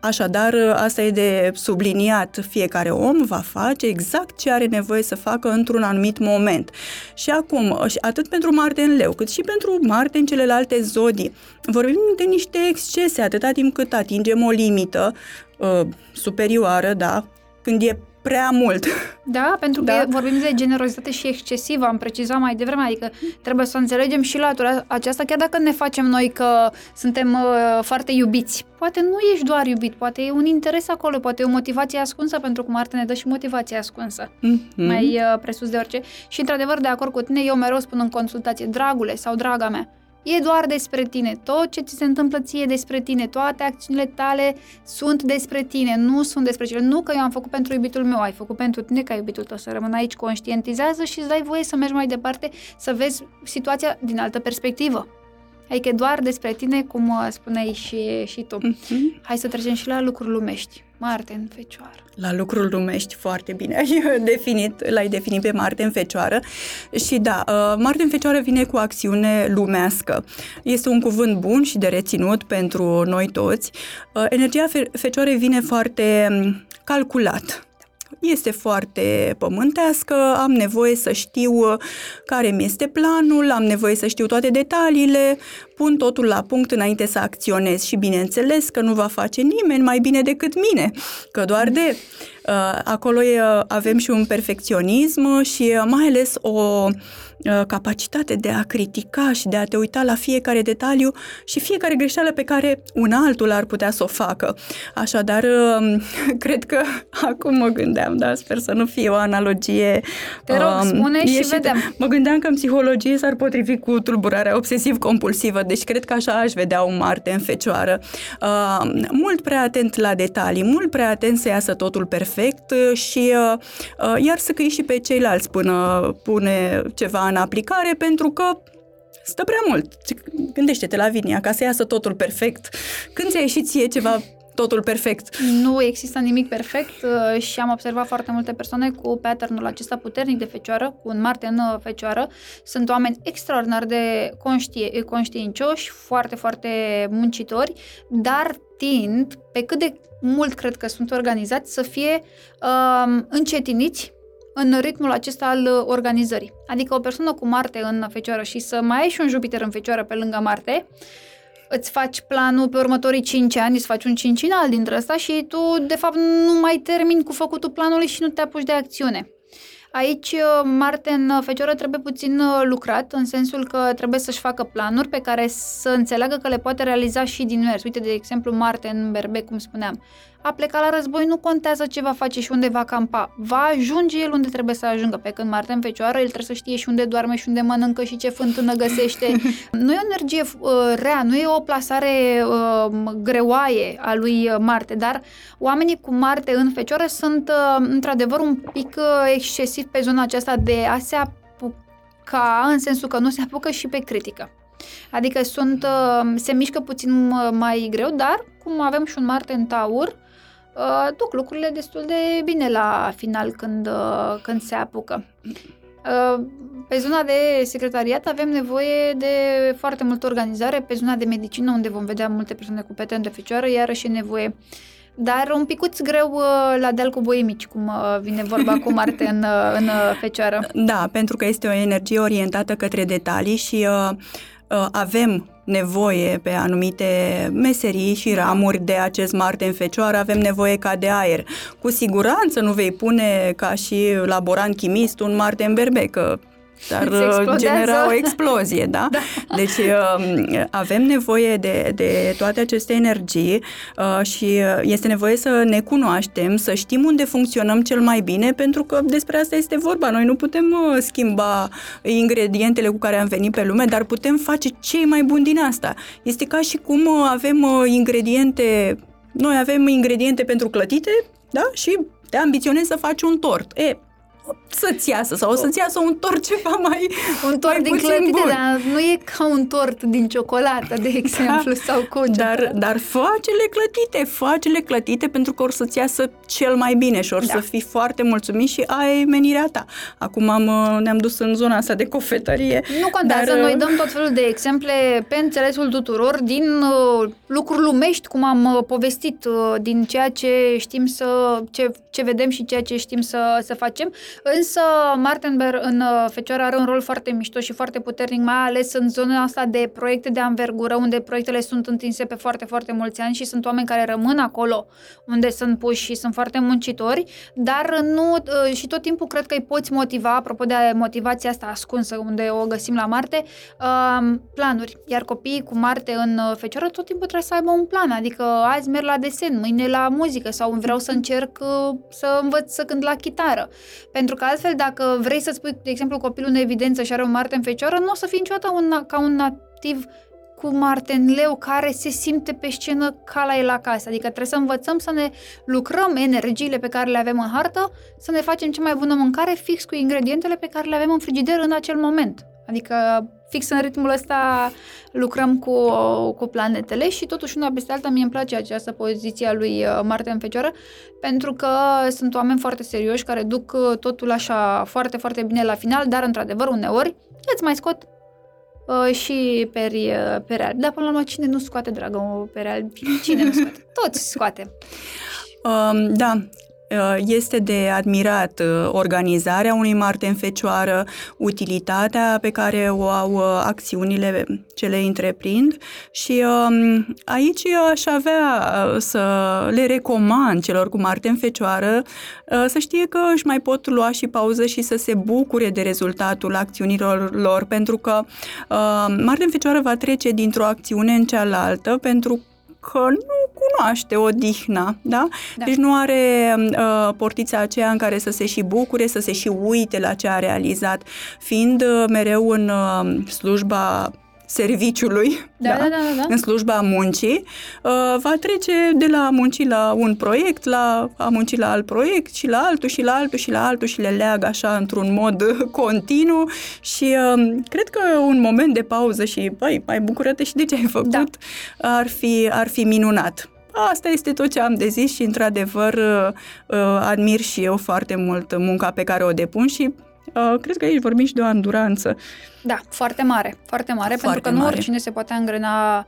Așadar, asta e de subliniat. Fiecare om va face exact ce are nevoie să facă într-un anumit moment. Și acum, atât pentru Marte în Leu, cât și pentru Marte în celelalte zodii, vorbim de niște excese, atâta timp cât atingem o limită superioară, da, când e prea mult. Da, pentru că da. vorbim de generozitate și excesivă, am precizat mai devreme, adică trebuie să înțelegem și latura aceasta, chiar dacă ne facem noi că suntem uh, foarte iubiți. Poate nu ești doar iubit, poate e un interes acolo, poate e o motivație ascunsă, pentru că Marte ne dă și motivație ascunsă, mm-hmm. mai uh, presus de orice. Și într-adevăr, de acord cu tine, eu mereu spun în consultație, dragule sau draga mea, E doar despre tine, tot ce ți se întâmplă ție despre tine, toate acțiunile tale sunt despre tine, nu sunt despre cele. Nu că eu am făcut pentru iubitul meu, ai făcut pentru tine ca iubitul tău să rămână aici, conștientizează și îți dai voie să mergi mai departe, să vezi situația din altă perspectivă. Adică doar despre tine, cum spuneai și, și tu. Mm-hmm. Hai să trecem și la lucruri lumești. Marte în Fecioară. La lucruri lumești, foarte bine ai definit, l-ai definit pe Marte în Fecioară. Și da, Marte în Fecioară vine cu acțiune lumească. Este un cuvânt bun și de reținut pentru noi toți. Energia Fecioarei vine foarte calculat. Este foarte pământească, am nevoie să știu care mi este planul, am nevoie să știu toate detaliile, pun totul la punct înainte să acționez și bineînțeles că nu va face nimeni mai bine decât mine, că doar de... Acolo avem și un perfecționism și mai ales o capacitate de a critica și de a te uita la fiecare detaliu și fiecare greșeală pe care un altul ar putea să o facă. Așadar, cred că acum mă gândeam, dar sper să nu fie o analogie. Te rog, spune um, și ieșită. Vedem. Mă gândeam că în psihologie s-ar potrivi cu tulburarea obsesiv-compulsivă, deci cred că așa aș vedea un Marte în Fecioară. Uh, mult prea atent la detalii, mult prea atent să iasă totul perfect și uh, iar să căi și pe ceilalți până pune ceva în aplicare, pentru că stă prea mult. Gândește-te, Lavinia, ca să iasă totul perfect. Când ți-a ieșit ție ceva totul perfect? Nu există nimic perfect uh, și am observat foarte multe persoane cu patternul acesta puternic de Fecioară, cu un Marte în Fecioară. Sunt oameni extraordinar de conștie, conștiincioși, foarte, foarte muncitori, dar tind, pe cât de mult cred că sunt organizați, să fie um, încetiniți în ritmul acesta al organizării. Adică o persoană cu Marte în Fecioară și să mai ai și un Jupiter în Fecioară pe lângă Marte, îți faci planul pe următorii cinci ani, îți faci un cincinal dintre ăsta și tu, de fapt, nu mai termini cu făcutul planului și nu te apuci de acțiune. Aici Marte în Fecioară trebuie puțin lucrat, în sensul că trebuie să-și facă planuri pe care să înțeleagă că le poate realiza și din mers. Uite, de exemplu, Marte în Berbec, cum spuneam, a plecat la război, nu contează ce va face și unde va campa, va ajunge el unde trebuie să ajungă. Pe când Marte în Fecioară, el trebuie să știe și unde doarme și unde mănâncă și ce fântână găsește. Nu e o energie uh, rea, nu e o plasare uh, greoaie a lui Marte, dar oamenii cu Marte în Fecioară sunt uh, într-adevăr un pic uh, excesiv pe zona aceasta de a se apuca, în sensul că nu se apucă și pe critică. Adică sunt, uh, se mișcă puțin mai greu, dar cum avem și un Marte în Taur, Uh, duc lucrurile destul de bine la final când, uh, când se apucă. Uh, pe zona de secretariat avem nevoie de foarte multă organizare, pe zona de medicină unde vom vedea multe persoane cu pattern de Fecioară, iarăși e nevoie, dar un picuț greu uh, la deal cu boii mici, cum uh, vine vorba cu Marte în, uh, în Fecioară. Da, pentru că este o energie orientată către detalii și uh, uh, avem nevoie pe anumite meserii și ramuri de acest Marte în Fecioară, avem nevoie ca de aer. Cu siguranță nu vei pune ca și laborant chimist un Marte în Berbec, dar genera o explozie, da? Da. Deci avem nevoie de, de toate aceste energii și este nevoie să ne cunoaștem, să știm unde funcționăm cel mai bine, pentru că despre asta este vorba. Noi nu putem schimba ingredientele cu care am venit pe lume, dar putem face ce e mai bun din asta. Este ca și cum avem ingrediente, noi avem ingrediente pentru clătite, da? Și te ambiționezi să faci un tort. E, să-ți iasă sau să-ți iasă un tort ceva mai un tort mai din clătite, dar nu e ca un tort din ciocolată, de exemplu, da, sau cu dar, dar face-le clătite, face-le clătite pentru că or să-ți iasă cel mai bine și or da. Să fii foarte mulțumit și ai menirea ta. Acum am, ne-am dus în zona asta de cofetărie. Nu contează, dar... noi dăm tot felul de exemple pe înțelesul tuturor din uh, lucruri lumești, cum am uh, povestit, uh, din ceea ce știm să, ce, ce vedem și ceea ce știm să, să facem. Însă Marte în Fecioară are un rol foarte mișto și foarte puternic, mai ales în zona asta de proiecte de anvergură, unde proiectele sunt întinse pe foarte, foarte mulți ani și sunt oameni care rămân acolo unde sunt puși și sunt foarte muncitori, dar nu, și tot timpul cred că îi poți motiva, apropo de motivația asta ascunsă, unde o găsim la Marte, planuri. Iar copiii cu Marte în Fecioară tot timpul trebuie să aibă un plan, adică azi merg la desen, mâine la muzică sau vreau să încerc să învăț să cânt la chitară. Pentru că altfel, dacă vrei să-ți pui, de exemplu, copilul în evidență și are un Marte în Fecioară, nu o să fii niciodată un, ca un respectiv cu Marte în Leu, care se simte pe scenă ca la el acasă. Adică trebuie să învățăm să ne lucrăm energiile pe care le avem în hartă, să ne facem cea mai bună mâncare fix cu ingredientele pe care le avem în frigider în acel moment. Adică fix în ritmul ăsta lucrăm cu, cu planetele și totuși una peste alta mie îmi place această poziție a lui Marte în Fecioară, pentru că sunt oameni foarte serioși care duc totul așa foarte, foarte bine la final, dar într-adevăr uneori îți mai scot și peri, peri albi. Dar până la urmă, cine nu scoate, dragă, peri albi? Cine nu scoate? Toți scoate. Um, da, este de admirat organizarea unui Marte în Fecioară, utilitatea pe care o au acțiunile ce le întreprind și um, aici aș avea să le recomand celor cu Marte în Fecioară să știe că își mai pot lua și pauză și să se bucure de rezultatul acțiunilor lor, pentru că um, Marte în Fecioară va trece dintr-o acțiune în cealaltă, pentru că nu cunoaște odihna, da? da? Deci nu are uh, portița aceea în care să se și bucure, să se și uite la ce a realizat, fiind uh, mereu în uh, slujba serviciului, da, da? Da, da, da. În slujba muncii, uh, va trece de la a munci la un proiect, la a munci la alt proiect și la altul și la altul și la altul și le leagă așa într-un mod continuu și uh, cred că un moment de pauză și, băi, mai bucură-te și de ce ai făcut, da. ar fi, ar fi minunat. Asta este tot ce am de zis și, într-adevăr, uh, admir și eu foarte mult munca pe care o depun și Uh, cred că aici vorbim și de o anduranță. Da, foarte mare, foarte mare, foarte pentru că mare. Nu oricine se poate angrena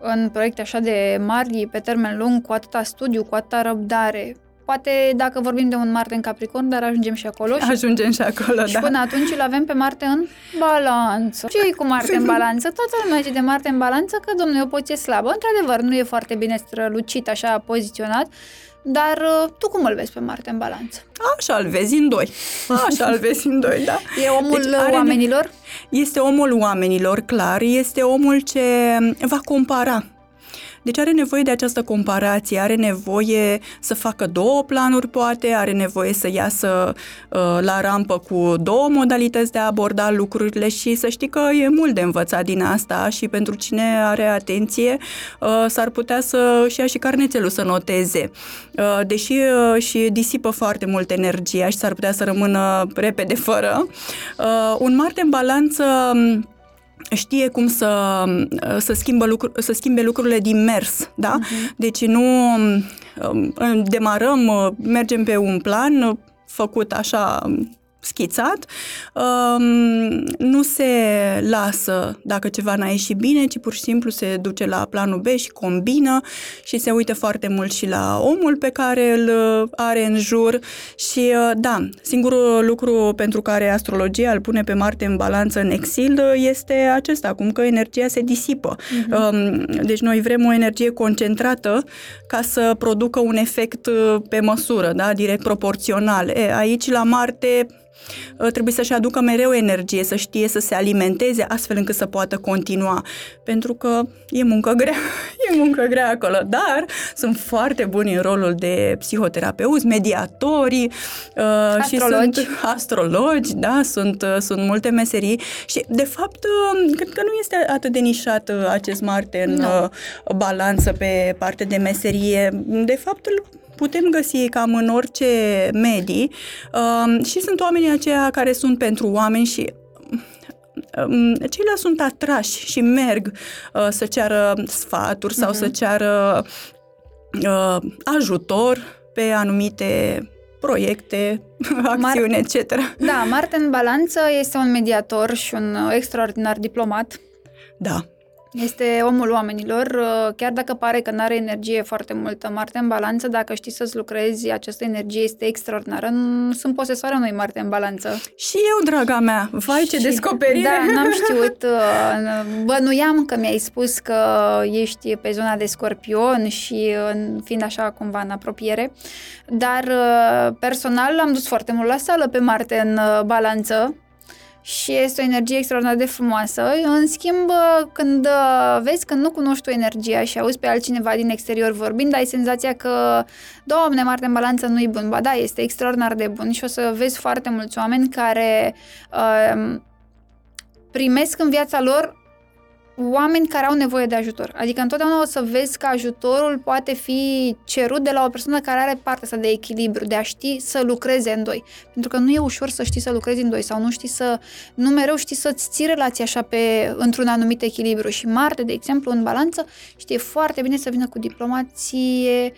în proiecte așa de mari, pe termen lung, cu atâta studiu, cu atâta răbdare. Poate dacă vorbim de un Marte în Capricorn, dar ajungem și acolo. Și ajungem și acolo, și da. Și până atunci îl avem pe Marte în balanță. Ce-i cu Marte în balanță? Toată lumea zice de Marte în balanță că, domnule, o poziție slabă. Într-adevăr, nu e foarte bine strălucit, așa poziționat. Dar tu cum îl vezi pe Marte în balanță? Așa-l vezi în doi. Așa-l vezi în doi, da. E omul deci are oamenilor? Este omul oamenilor, clar. Este omul ce va compara. Deci are nevoie de această comparație, are nevoie să facă două planuri, poate, are nevoie să iasă uh, la rampă cu două modalități de a aborda lucrurile și să știi că e mult de învățat din asta și pentru cine are atenție uh, s-ar putea să-și ia și carnețelul să noteze, uh, deși uh, și disipă foarte mult energia și s-ar putea să rămână repede fără. Uh, un Marte în balanță știe cum să, să, schimbă lucru, să schimbe lucrurile din mers, da? Uh-huh. Deci nu demarăm, mergem pe un plan făcut așa schițat, nu se lasă dacă ceva n-a ieșit bine, ci pur și simplu se duce la planul B și combină și se uită foarte mult și la omul pe care îl are în jur și da, singurul lucru pentru care astrologia îl pune pe Marte în balanță în exil este acesta, acum că energia se disipă. Uh-huh. Deci noi vrem o energie concentrată ca să producă un efect pe măsură, da? Direct proporțional. E, aici la Marte trebuie să-și aducă mereu energie, să știe să se alimenteze astfel încât să poată continua, pentru că e muncă grea, e muncă grea acolo, dar sunt foarte buni în rolul de psihoterapeuți, mediatori, astrologi. Și sunt astrologi, da, sunt, sunt multe meserii și de fapt cred că nu este atât de nișat acest Marte în no. balanță pe parte de meserie, de fapt putem găsi cam în orice medii uh, și sunt oamenii aceia care sunt pentru oameni și ceilalți sunt atrași și merg uh, să ceară sfaturi sau uh-huh. să ceară uh, ajutor pe anumite proiecte, acțiuni, Mar- et cetera. Da, Marte în balanță este un mediator și un extraordinar diplomat. Da. Este omul oamenilor, chiar dacă pare că n-are energie foarte multă. Marte în balanță, dacă știi să-ți lucrezi, această energie este extraordinară. Sunt posesoarea unui Marte în balanță. Și eu, draga mea, vai ce și, descoperire! Da, n-am știut, bănuiam că mi-ai spus că ești pe zona de Scorpion și fiind așa cumva în apropiere, dar personal am dus foarte mult la sală pe Marte în balanță. Și este o energie extraordinar de frumoasă. În schimb, când vezi că nu cunoști o energie și auzi pe altcineva din exterior vorbind, ai senzația că, Doamne, Marte în balanță nu e bun. Ba da, este extraordinar de bun și o să vezi foarte mulți oameni care uh, primesc în viața lor oameni care au nevoie de ajutor. Adică întotdeauna o să vezi că ajutorul poate fi cerut de la o persoană care are partea asta de echilibru, de a ști să lucreze în doi. Pentru că nu e ușor să știi să lucrezi în doi sau nu știi să, nu mereu știi să-ți ții relația așa pe, într-un anumit echilibru. Și Marte, de exemplu, în balanță, știe foarte bine să vină cu diplomație,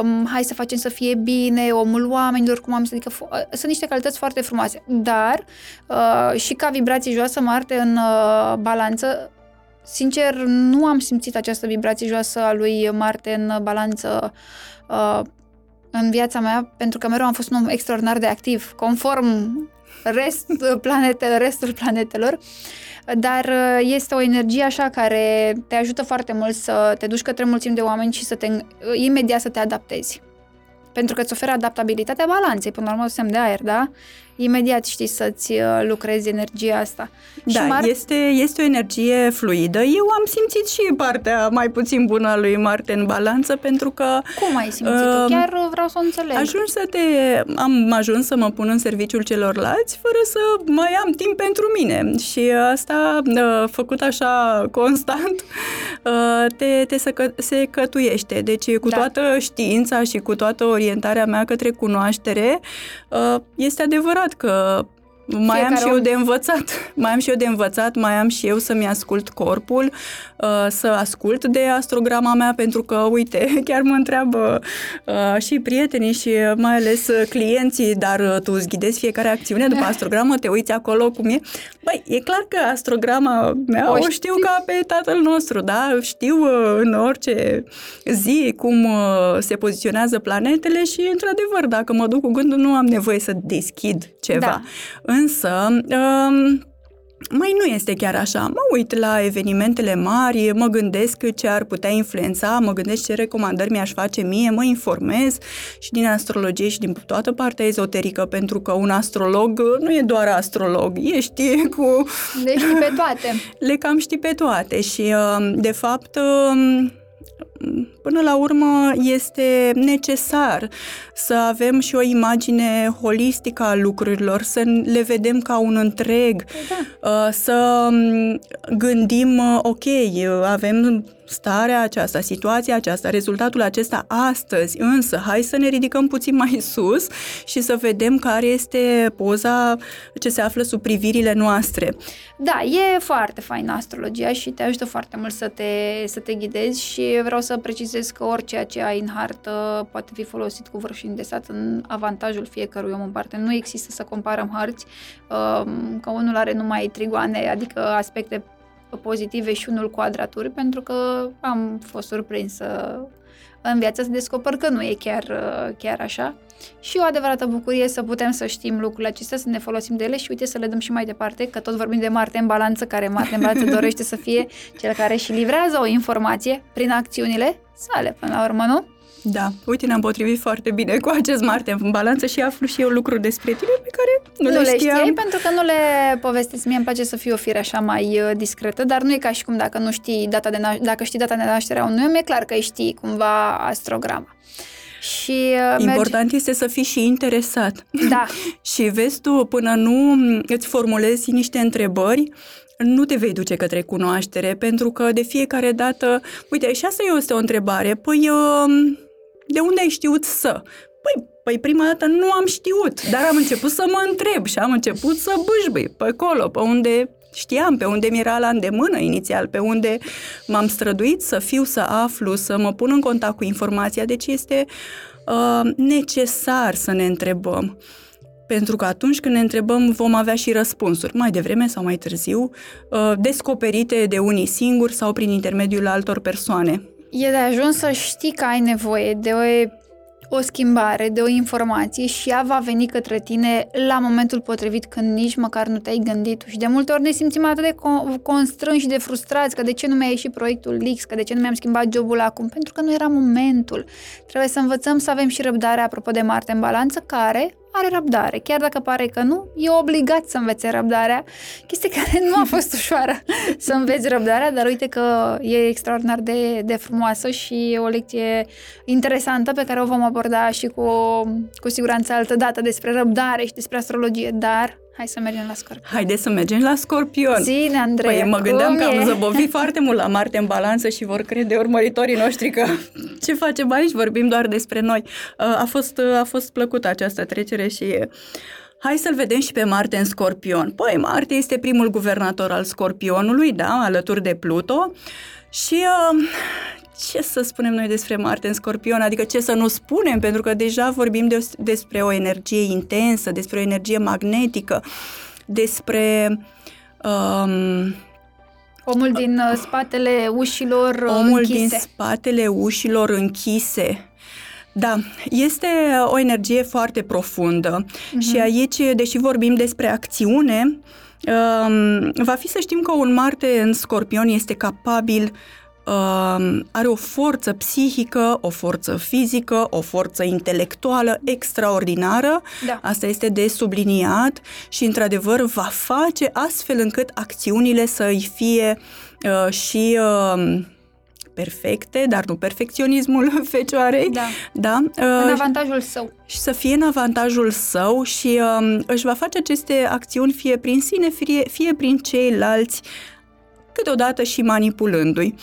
um, hai să facem să fie bine, omul oamenilor, cum am zis, adică fo- sunt niște calități foarte frumoase. Dar uh, și ca vibrație joasă Marte în uh, balanță, sincer, nu am simțit această vibrație joasă a lui Marte în balanță uh, în viața mea, pentru că mereu am fost un om extraordinar de activ, conform rest, planete, restul planetelor, dar uh, este o energie așa care te ajută foarte mult să te duci către mulțimi de oameni și să te, imediat să te adaptezi. Pentru că îți oferă adaptabilitatea balanței, până la urmă semn de aer, da? Imediat știi să-ți lucrezi energia asta. Da, Marte... este, este o energie fluidă. Eu am simțit și partea mai puțin bună a lui Marte în balanță, pentru că... Cum ai simțit-o? Uh, Chiar vreau să o înțeleg. Ajuns să te... Am ajuns să mă pun în serviciul celorlalți fără să mai am timp pentru mine. Și asta, uh, făcut așa constant, uh, te, te săcă, se cătuiește. Deci cu da. toată știința și cu toată orientarea mea către cunoaștere, uh, este adevărat că mai Fiecare am și eu om. de învățat, mai am și eu de învățat, mai am și eu să-mi ascult corpul, să ascult de astrograma mea, pentru că, uite, chiar mă întreabă și prietenii și mai ales clienții, dar tu îți ghidezi fiecare acțiune după astrogramă, te uiți acolo cum e? Băi, e clar că astrograma mea o, o știu ca pe tatăl nostru, da? Știu în orice zi cum se poziționează planetele și, într-adevăr, dacă mă duc cu gândul, nu am nevoie să deschid ceva. Da. Însă, um, mai nu este chiar așa. Mă uit la evenimentele mari, mă gândesc ce ar putea influența, mă gândesc ce recomandări mi-aș face mie, mă informez și din astrologie și din toată partea ezoterică, pentru că un astrolog nu e doar astrolog, ești cu... Le știi pe toate. Le cam știi pe toate și, de fapt... Până la urmă este necesar să avem și o imagine holistică a lucrurilor, să le vedem ca un întreg, da. Să gândim, ok, avem starea aceasta, situația aceasta, rezultatul acesta astăzi, însă hai să ne ridicăm puțin mai sus și să vedem care este poza ce se află sub privirile noastre. Da, e foarte faină astrologia și te ajută foarte mult să te, să te ghidezi și vreau să precizez că orice ce ai în hartă poate fi folosit cu vârf și îndesat în avantajul fiecărui om în parte. Nu există să comparăm harți, că unul are numai trigoane, adică aspecte pozitive și unul quadraturi, pentru că am fost surprinsă în viață să descoper că nu e chiar, chiar așa. Și o adevărată bucurie să putem să știm lucrurile acestea, să ne folosim de ele și uite să le dăm și mai departe, că tot vorbim de Marte în balanță, care Marte în balanță dorește să fie cel care și livrează o informație prin acțiunile sale, până la urmă, nu? Da, uite, ne-am potrivit foarte bine cu acest Marte în balanță și aflu și eu lucruri despre tine pe care nu, nu le știam. Știai, pentru că nu le povestesc. Mie îmi place să fiu o fire așa mai discretă, dar nu e ca și cum dacă nu știi data de naș- dacă știi data de naștere a unui om, e clar că știi cumva astrograma. Și important mergi... este să fii și interesat. Da. Și vezi tu, până nu îți formulezi niște întrebări, nu te vei duce către cunoaștere, pentru că de fiecare dată, uite, și asta este o întrebare, păi de unde ai știut să? Păi, păi prima dată nu am știut, dar am început să mă întreb și am început să bâșbâi pe acolo, pe unde știam, pe unde mi era la îndemână inițial, pe unde m-am străduit să fiu, să aflu, să mă pun în contact cu informația, deci este uh, necesar să ne întrebăm. Pentru că atunci când ne întrebăm vom avea și răspunsuri, mai devreme sau mai târziu, descoperite de unii singuri sau prin intermediul altor persoane. E de ajuns să știi că ai nevoie de o, o schimbare, de o informație și ea va veni către tine la momentul potrivit când nici măcar nu te-ai gândit. Și de multe ori ne simțim atât de constrânși și de frustrați că de ce nu mi-a ieșit proiectul X, că de ce nu mi-am schimbat jobul acum, pentru că nu era momentul. Trebuie să învățăm să avem și răbdare, apropo de Marte în balanță, care... are răbdare, chiar dacă pare că nu, e obligat să învețe răbdarea, chestie care nu a fost ușoară să înveți răbdarea, dar uite că e extraordinar de, de frumoasă și e o lecție interesantă pe care o vom aborda și cu, cu siguranță altă dată despre răbdare și despre astrologie, dar Hai să mergem la Scorpion. Haideți să mergem la Scorpion. Zine, Andreea, păi, mă gândeam că am zăbovit foarte mult la Marte în balanță și vor crede urmăritorii noștri că ce facem aici, vorbim doar despre noi. A fost, a fost plăcută această trecere și... Hai să-l vedem și pe Marte în Scorpion. Păi, Marte este primul guvernator al Scorpionului, da, alături de Pluto. Și uh, ce să spunem noi despre Marte în Scorpion? Adică ce să nu spunem, pentru că deja vorbim de, despre o energie intensă, despre o energie magnetică, despre... Um, omul din uh, spatele ușilor omul închise. Omul din spatele ușilor închise. Da, este o energie foarte profundă, uh-huh. Și aici, deși vorbim despre acțiune, um, va fi să știm că un Marte în Scorpion este capabil, um, are o forță psihică, o forță fizică, o forță intelectuală extraordinară, da. Asta este de subliniat și, într-adevăr, va face astfel încât acțiunile să-i fie uh, și... Uh, perfecte, dar nu perfecționismul Fecioarei, da. Da? În avantajul său. Și să fie în avantajul său și um, își va face aceste acțiuni fie prin sine, fie, fie prin ceilalți, câteodată și manipulându-i.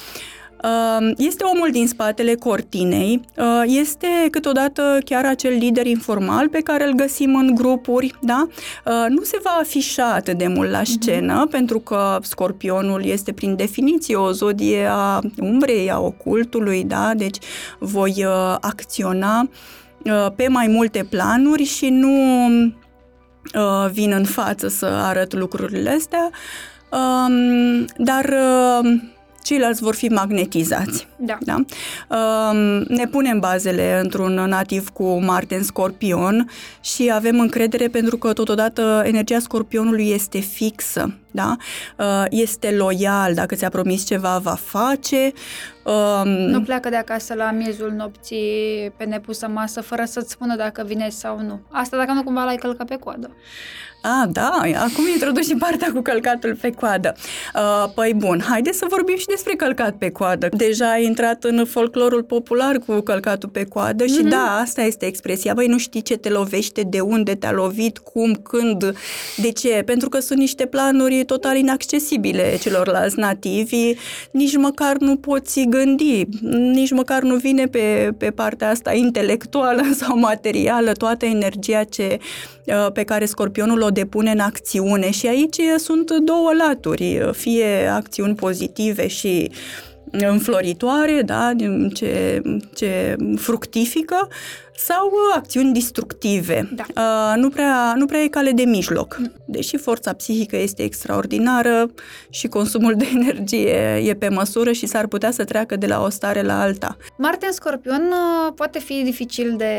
Uh, este omul din spatele cortinei, uh, este câteodată chiar acel lider informal pe care îl găsim în grupuri, da? Uh, nu se va afișa atât de mult la scenă, uh-huh. Pentru că Scorpionul este prin definiție o zodie a umbrei, a ocultului, da? Deci voi uh, acționa uh, pe mai multe planuri și nu uh, vin în față să arăt lucrurile astea, uh, dar... Uh, ceilalți vor fi magnetizați. Da. Da? Ne punem bazele într-un nativ cu Marte în Scorpion și avem încredere pentru că totodată energia Scorpionului este fixă, da? Este loial, dacă ți-a promis ceva, va face. Nu pleacă de acasă la miezul nopții pe nepusă masă fără să-ți spună dacă vine sau nu. Asta dacă nu cumva l-ai călcat pe coadă. A, da, acum introduci și partea cu călcatul pe coadă. Uh, păi bun, haideți să vorbim și despre călcat pe coadă. Deja ai intrat în folclorul popular cu călcatul pe coadă, mm-hmm. Și da, asta este expresia. Băi, nu știi ce te lovește, de unde te-a lovit, cum, când, de ce. Pentru că sunt niște planuri total inaccesibile celorlalți nativi, nici măcar nu poți gândi, nici măcar nu vine pe, pe partea asta intelectuală sau materială toată energia ce, pe care Scorpionul o depune în acțiune și aici sunt două laturi, fie acțiuni pozitive și înfloritoare, da, ce, ce fructifică, sau acțiuni destructive. Da. Nu prea, nu prea e cale de mijloc. Deși forța psihică este extraordinară și consumul de energie e pe măsură și s-ar putea să treacă de la o stare la alta. Marte în Scorpion poate fi dificil de,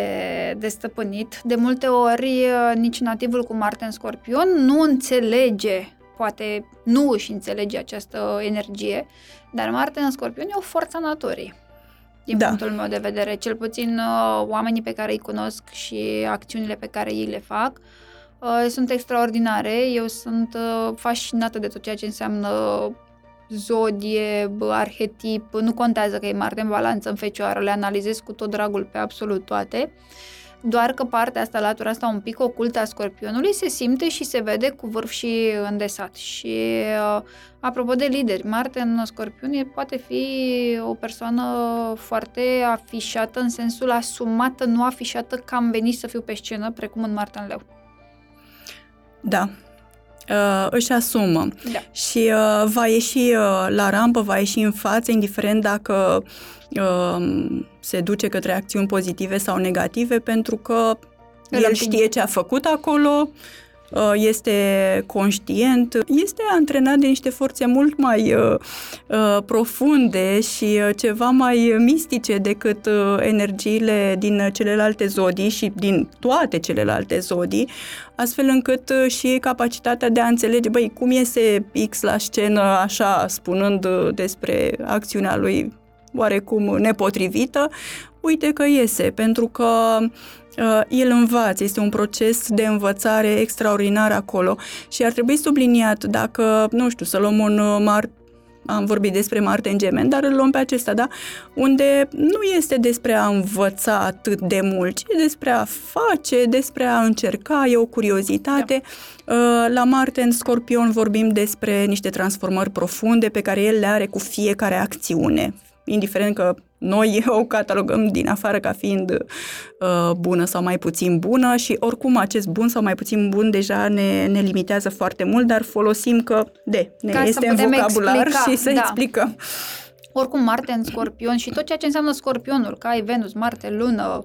de stăpânit. De multe ori nici nativul cu Marte în Scorpion nu înțelege, poate nu își înțelege această energie, dar Marte în Scorpion e o forță a naturii. Din da. Punctul meu de vedere, cel puțin oamenii pe care îi cunosc și acțiunile pe care ei le fac sunt extraordinare. Eu sunt fascinată de tot ceea ce înseamnă zodie, arhetip, nu contează că e Marte în balanță, în fecioară, le analizez cu tot dragul pe absolut toate. Doar că partea asta, latura asta un pic ocultă a Scorpionului se simte și se vede cu vârf și îndesat. Și apropo de lideri, Marte în Scorpion poate fi o persoană foarte afișată în sensul asumată, nu afișată că am venit să fiu pe scenă, precum în Marte în Leu. Da. Uh, își asumă. Da. Și uh, va ieși uh, la rampă, va ieși în față, indiferent dacă uh, se duce către acțiuni pozitive sau negative, pentru că el, el știe ce a făcut acolo, uh, este conștient, este antrenat de niște forțe mult mai uh, uh, profunde și uh, ceva mai mistice decât uh, energiile din celelalte zodii și din toate celelalte zodii, astfel încât și capacitatea de a înțelege, băi, cum iese X la scenă, așa, spunând despre acțiunea lui oarecum nepotrivită, uite că iese, pentru că uh, el învață, este un proces de învățare extraordinar acolo și ar trebui subliniat, dacă, nu știu, să luăm un Marte, am vorbit despre Marte în Gemeni, dar îl luăm pe acesta, da? Unde nu este despre a învăța atât de mult, ci despre a face, despre a încerca, e o curiozitate. Da. La Marte în Scorpion vorbim despre niște transformări profunde pe care el le are cu fiecare acțiune, indiferent că noi o catalogăm din afară ca fiind uh, bună sau mai puțin bună și oricum acest bun sau mai puțin bun deja ne, ne limitează foarte mult, dar folosim că de, ne ca este în vocabular explica, și să da. explicăm. Oricum Marte în Scorpion și tot ceea ce înseamnă Scorpionul, că ai Venus, Marte, Lună,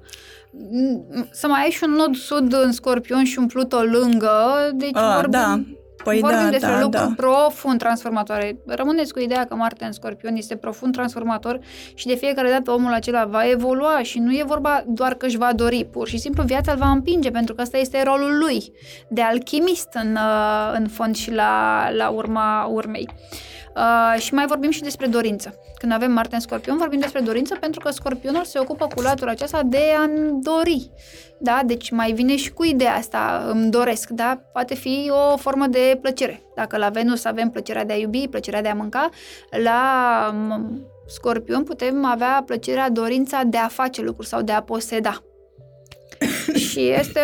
să mai ai și un nod sud în Scorpion și un Pluto lângă, deci A, vorbim... Da. Păi vorbim da, despre da, lucruri da. profund transformatoare. Rămâneți cu ideea că Marte în Scorpion este profund transformator și de fiecare dată omul acela va evolua și nu e vorba doar că își va dori, pur și simplu viața îl va împinge, pentru că ăsta este rolul lui de alchimist în, în fond și la, la urma urmei. Uh, și mai vorbim și despre dorință. Când avem Marte în Scorpion, vorbim despre dorință pentru că Scorpionul se ocupă cu latura aceasta de a-mi dori. Da? Deci mai vine și cu ideea asta, îmi doresc, da? Poate fi o formă de plăcere. Dacă la Venus avem plăcerea de a iubi, plăcerea de a mânca, la Scorpion putem avea plăcerea, dorința de a face lucruri sau de a poseda. Și este,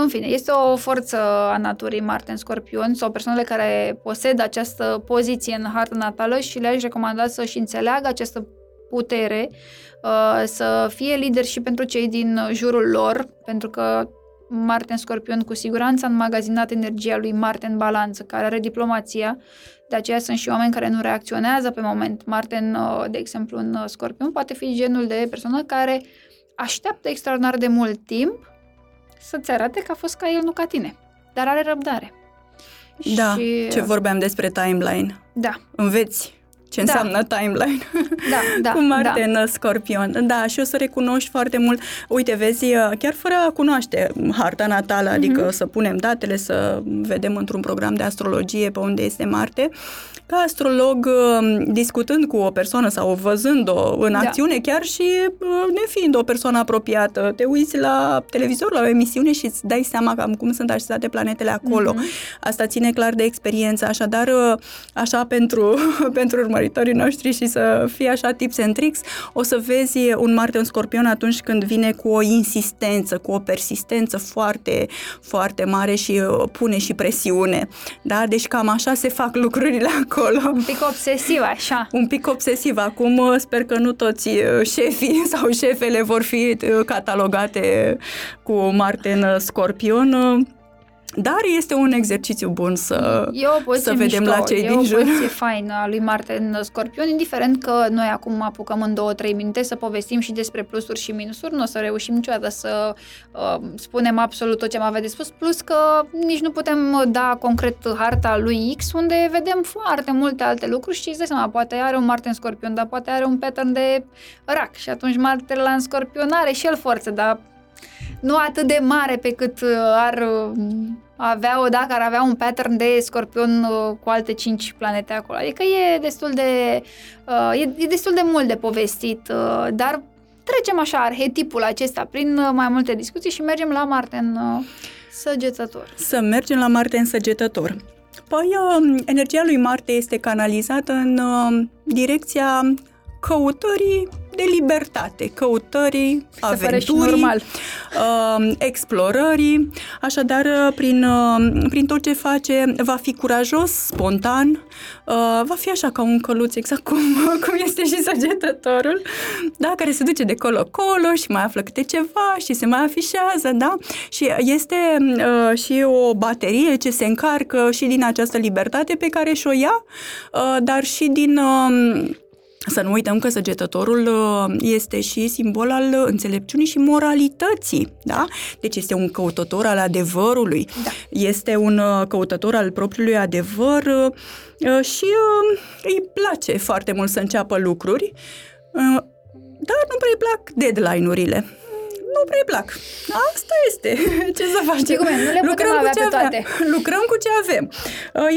în fine, este o forță a naturii Marte în Scorpion sau persoanele care posedă această poziție în hartă natală și le-aș recomanda să-și înțeleagă această putere, să fie lideri și pentru cei din jurul lor, pentru că Marte în Scorpion cu siguranță a înmagazinat energia lui Marte în Balanță, care are diplomația, de aceea sunt și oameni care nu reacționează pe moment. Marte, în, de exemplu, în Scorpion poate fi genul de persoană care așteaptă extraordinar de mult timp să-ți arate că a fost ca el, nu ca tine. Dar are răbdare. Da, și... ce vorbeam despre timeline. Da. Înveți ce înseamnă da. timeline. Da, da. Cu Marte da. în Scorpion. Da, și o să recunoști foarte mult. Uite, vezi, chiar fără a cunoaște harta natală, mm-hmm. adică să punem datele, să vedem într-un program de astrologie pe unde este Marte, ca astrolog, discutând cu o persoană sau văzând-o în acțiune, da. chiar și nefiind o persoană apropiată, te uiți la televizor, la o emisiune și îți dai seama cam cum sunt așezate planetele acolo. Mm-hmm. Asta ține clar de experiență, așadar, așa pentru, pentru urmăritorii noștri și să fie așa tips and tricks, o să vezi un Marte în Scorpion atunci când vine cu o insistență, cu o persistență foarte, foarte mare și pune și presiune. Da? Deci cam așa se fac lucrurile acolo. Un pic obsesiv, așa. Un pic obsesiv. Acum sper că nu toți șefii sau șefele vor fi catalogate cu Marte în Scorpion, dar este un exercițiu bun să, să vedem mișto, la cei din jur. E o poziție faină a lui Marte în Scorpion, indiferent că noi acum apucăm în două-trei minute să povestim și despre plusuri și minusuri, nu o să reușim niciodată să uh, spunem absolut tot ce am avea de spus, plus că nici nu putem da concret harta lui X, unde vedem foarte multe alte lucruri și îți dai seama, poate are un Marte în Scorpion, dar poate are un pattern de rac și atunci Marte la în Scorpion are și el forță, dar nu atât de mare pe cât ar avea-o dacă ar avea un pattern de Scorpion cu alte cinci planete acolo. Adică e destul de, e destul de mult de povestit, dar trecem așa arhetipul acesta prin mai multe discuții și mergem la Marte în Săgetător. Să mergem la Marte în Săgetător. Păi, energia lui Marte este canalizată în direcția căutării de libertate, căutării, aventurii, uh, explorării, așadar prin, uh, prin tot ce face va fi curajos, spontan, uh, va fi așa ca un căluț, exact cum, cum este și Săgetătorul, da, care se duce de colo-colo și mai află câte ceva și se mai afișează, da, și este uh, și o baterie ce se încarcă și din această libertate pe care și-o ia, uh, dar și din... Uh, Să nu uităm că Săgetătorul este și simbol al înțelepciunii și moralității, da? Deci este un căutător al adevărului, da. Este un căutător al propriului adevăr și îi place foarte mult să înceapă lucruri, dar nu prea îi plac deadline-urile. nu prea-i plac. Asta este. Ce să facem? Cum, nu le putem Lucrăm avea cu ce pe avem. toate. Lucrăm cu ce avem.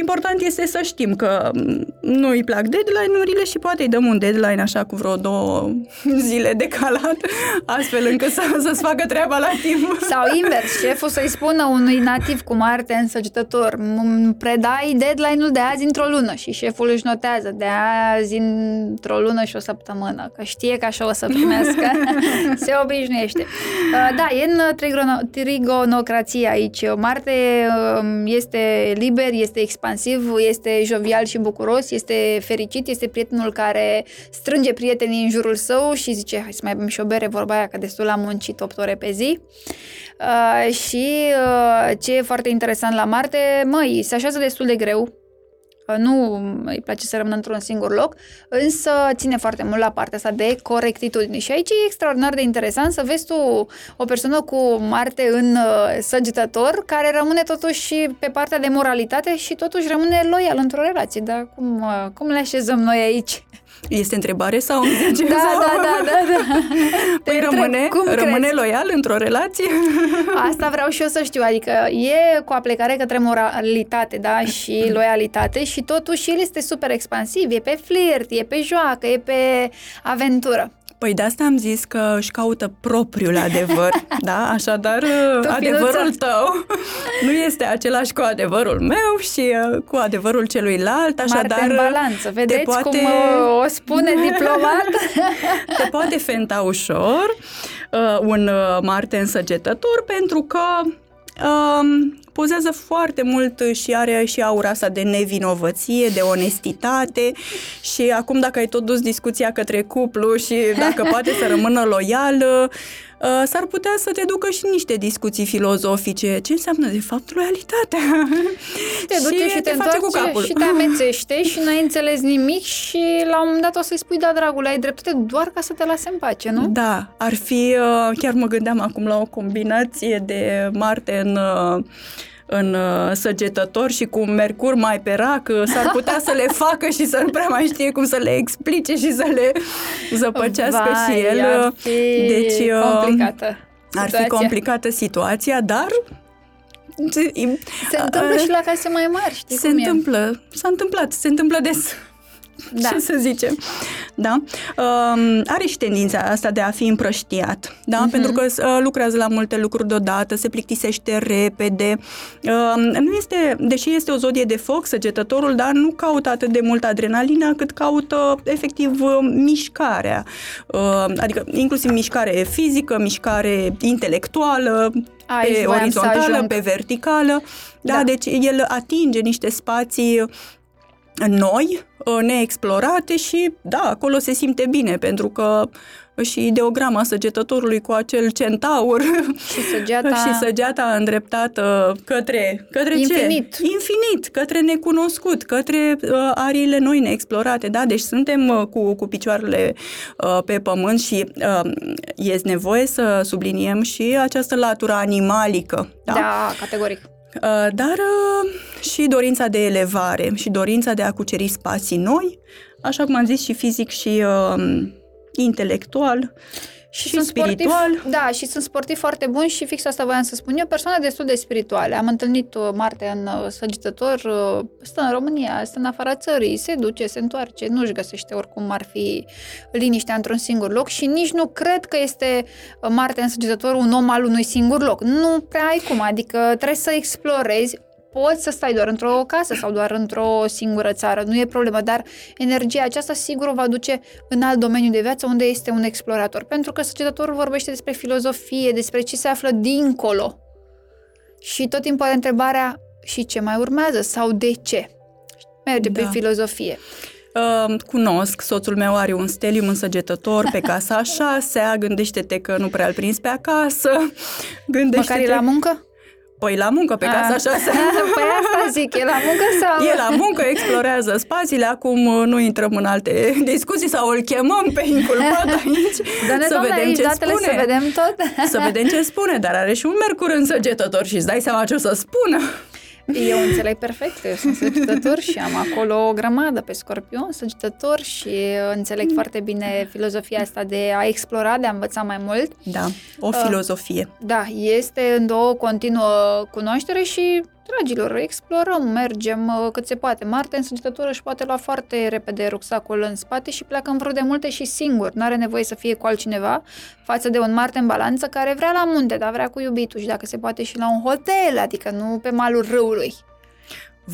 Important este să știm că nu îi plac deadline-urile și poate îi dăm un deadline așa cu vreo două zile decalat, astfel încât să, să-ți facă treaba la timp. Sau invers, șeful să-i spună unui nativ cu Marte în săgetător, predai deadline-ul de azi într-o lună și șeful își notează de azi într-o lună și o săptămână, că știe că așa o să primească. Se obișnuiește. Da, e în trigono- trigonocrație aici. Marte este liber, este expansiv, este jovial și bucuros, este fericit, este prietenul care strânge prietenii în jurul său și zice, hai să mai bem și o bere, vorba aia, că destul am muncit opt ore pe zi. Uh, și uh, ce e foarte interesant la Marte, măi, se așează destul de greu, uh, nu îi place să rămână într-un singur loc, însă ține foarte mult la partea asta de corectitudine. Și aici e extraordinar de interesant să vezi tu o persoană cu Marte în uh, Săgetător, care rămâne totuși pe partea de moralitate și totuși rămâne loial într-o relație. Dar cum, uh, cum le așezăm noi aici? Este întrebare sau îmi zicem? Da, sau... da, da, da, da. Păi rămâne, rămâne loial într-o relație? Asta vreau și eu să știu, adică e cu aplicare către moralitate, da, și loialitate și totuși el este super expansiv, e pe flirt, e pe joacă, e pe aventură. Păi de asta am zis că își caută propriul adevăr, da? Așadar, tu, adevărul tău nu este același cu adevărul meu și cu adevărul celuilalt, așadar... Marte în balanță, vedeți poate... cum o spune diplomat? Te poate fenta ușor un Marte însăgetător pentru că... Um, pozează foarte mult și are și aura asta de nevinovăție, de onestitate și acum dacă ai tot dus discuția către cuplu și dacă poate să rămână loială, uh, s-ar putea să te ducă și niște discuții filozofice. Ce înseamnă de fapt loialitatea? Te duce și, și te face cu capul. Și te amețește și n-ai înțeles nimic și la un moment dat o să-i spui, da, dragule, ai dreptate doar ca să te lase în pace, nu? Da, ar fi, uh, chiar mă gândeam acum la o combinație de Marte în... Uh, în Săgetător și cu Mercur mai pe rac, s-ar putea să le facă și să nu prea mai știe cum să le explice și să le zăpăcească Vai, și el. Ar fi deci, complicată ar situația. fi complicată situația, dar se întâmplă și la case mai mari, știi se cum întâmplă, e? S-a întâmplat, se întâmplă des. Da. Ce să zicem? Da? Um, are și tendința asta de a fi împrăștiat, da? Uh-huh. Pentru că uh, lucrează la multe lucruri deodată, se plictisește repede. Uh, nu este, deși este o zodie de foc, Săgetătorul, dar nu caută atât de mult adrenalina, cât caută efectiv uh, mișcarea. Uh, adică inclusiv mișcare fizică, mișcare intelectuală, Ai, pe orizontală, pe verticală. Da, da. Deci el atinge niște spații noi, neexplorate și, da, acolo se simte bine, pentru că și ideograma Săgetătorului cu acel centaur și săgeata, și săgeata îndreptată către, către infinit. ce? Infinit, către necunoscut, către uh, ariile noi neexplorate, da? Deci suntem uh, cu, cu picioarele uh, pe pământ și uh, este nevoie să subliniem și această latură animalică. Da, da, categoric. Dar și dorința de elevare și dorința de a cuceri spații noi, așa cum am zis, și fizic și uh, intelectual și, și sunt spiritual. Sportiv, da, și sunt sportivi foarte buni și fix asta voiam să spun eu, persoane destul de spirituale. Am întâlnit Marte în Săgetător, stă în România, stă în afara țării, se duce, se întoarce, nu-și găsește oricum ar fi liniștea într-un singur loc și nici nu cred că este Marte în Săgetător un om al unui singur loc. Nu prea ai cum, adică trebuie să explorezi. Poți să stai doar într-o casă sau doar într-o singură țară, nu e problemă, dar energia aceasta sigur o va duce în alt domeniu de viață unde este un explorator, pentru că Săgetătorul vorbește despre filozofie, despre ce se află dincolo și tot timpul are întrebarea și ce mai urmează sau de ce, merge da. pe filozofie. Cunosc, soțul meu are un stelium în Săgetător pe casa a șasea, gândește-te că nu prea îl prins pe acasă, gândește-te... Măcar e la muncă? Păi la muncă, pe casa așa se... Păi asta zic, e la muncă sau... E la muncă, explorează spațiile, acum nu intrăm în alte discuții sau îl chemăm pe inculpat aici Doamne, să vedem aici, ce spune. Să vedem tot. Să vedem ce spune, dar are și un Mercur în Săgetător și îți dai seama ce o să spună. Eu înțeleg perfect, eu sunt săgetător și am acolo o grămadă pe Scorpion, săgetător, și înțeleg foarte bine filozofia asta de a explora, de a învăța mai mult. Da, o filozofie. Da, este în două continuă cunoaștere și, dragilor, explorăm, mergem cât se poate. Marte în săgetător își poate lua foarte repede rucsacul în spate și pleacă în vreo de multe și singur. N-are nevoie să fie cu altcineva, față de un Marte în balanță care vrea la munte, dar vrea cu iubitul și dacă se poate și la un hotel, adică nu pe malul râului.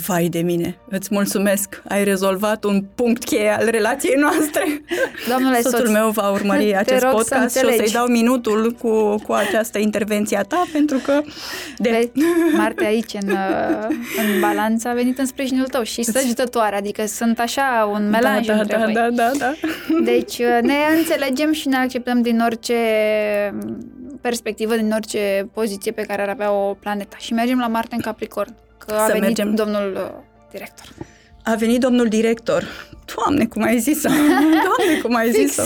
Vai de mine, îți mulțumesc, ai rezolvat un punct cheie al relației noastre. Doamnele, soțul soț, meu va urmări acest podcast și o să-i dau minutul cu, cu această intervenție a ta, pentru că de... Vezi, Marte aici, în, în balanță, a venit în sprijinul tău și săgetătoare, adică sunt așa un melanj da, da, între da, voi. Da, da, da. Deci ne înțelegem și ne acceptăm din orice perspectivă, din orice poziție pe care ar avea o planetă. Și mergem la Marte în Capricorn. Că a să venit mergem. domnul uh, director. A venit domnul director. Doamne, cum ai zis-o! Doamne, cum ai zis-o!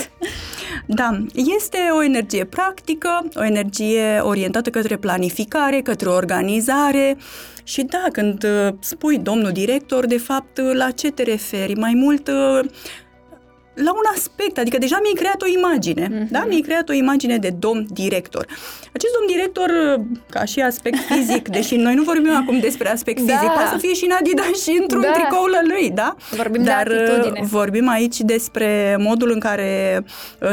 Da, este o energie practică, o energie orientată către planificare, către organizare și da, când uh, spui domnul director, de fapt, uh, la ce te referi? Mai mult... Uh, la un aspect, adică deja mi-ai creat o imagine, mm-hmm. da? Mi-ai creat o imagine de domn director. Acest domn director, ca și aspect fizic, deși noi nu vorbim acum despre aspect da. fizic, poate să fie și în Adidas și într-un da. tricou la lui, da? Vorbim Dar de atitudine. Vorbim aici despre modul în care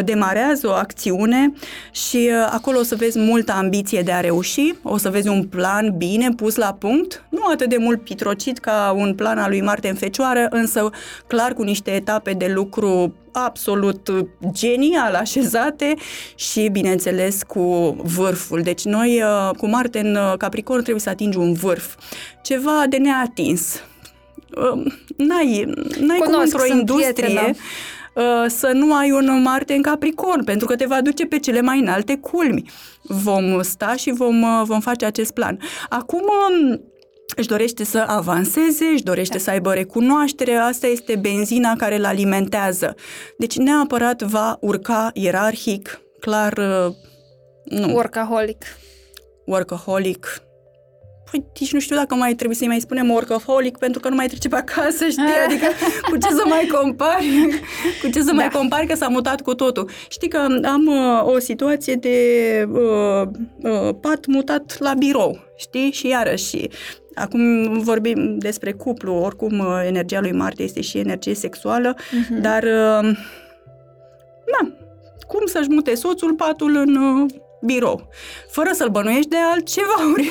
demarează o acțiune și acolo o să vezi multă ambiție de a reuși, o să vezi un plan bine pus la punct, nu atât de mult pitrocit ca un plan al lui Marte în Fecioară, însă clar cu niște etape de lucru absolut genial așezate și, bineînțeles, cu vârful. Deci noi, cu Marte în Capricorn, trebuie să atingi un vârf. Ceva de neatins. N-ai, n-ai Cunosc, cum într-o industrie prietena. să nu ai un Marte în Capricorn, pentru că te va duce pe cele mai înalte culmi. Vom sta și vom, vom face acest plan. Acum... își dorește să avanseze, își dorește da. să aibă recunoaștere, asta este benzina care îl alimentează. Deci neapărat va urca ierarhic, clar... Nu. Workaholic. Workaholic. Păi, nici nu știu dacă mai trebuie să-i mai spunem workaholic, pentru că nu mai trece pe acasă, știi? Adică, cu ce să mai compari? Cu ce să da. mai compari, că s-a mutat cu totul. Știi că am uh, o situație de uh, uh, pat mutat la birou, știi? Și iarăși... Acum vorbim despre cuplu, oricum energia lui Marte este și energie sexuală, uh-huh. dar na, cum să-și mute soțul patul în birou, fără să-l bănuiești de altceva.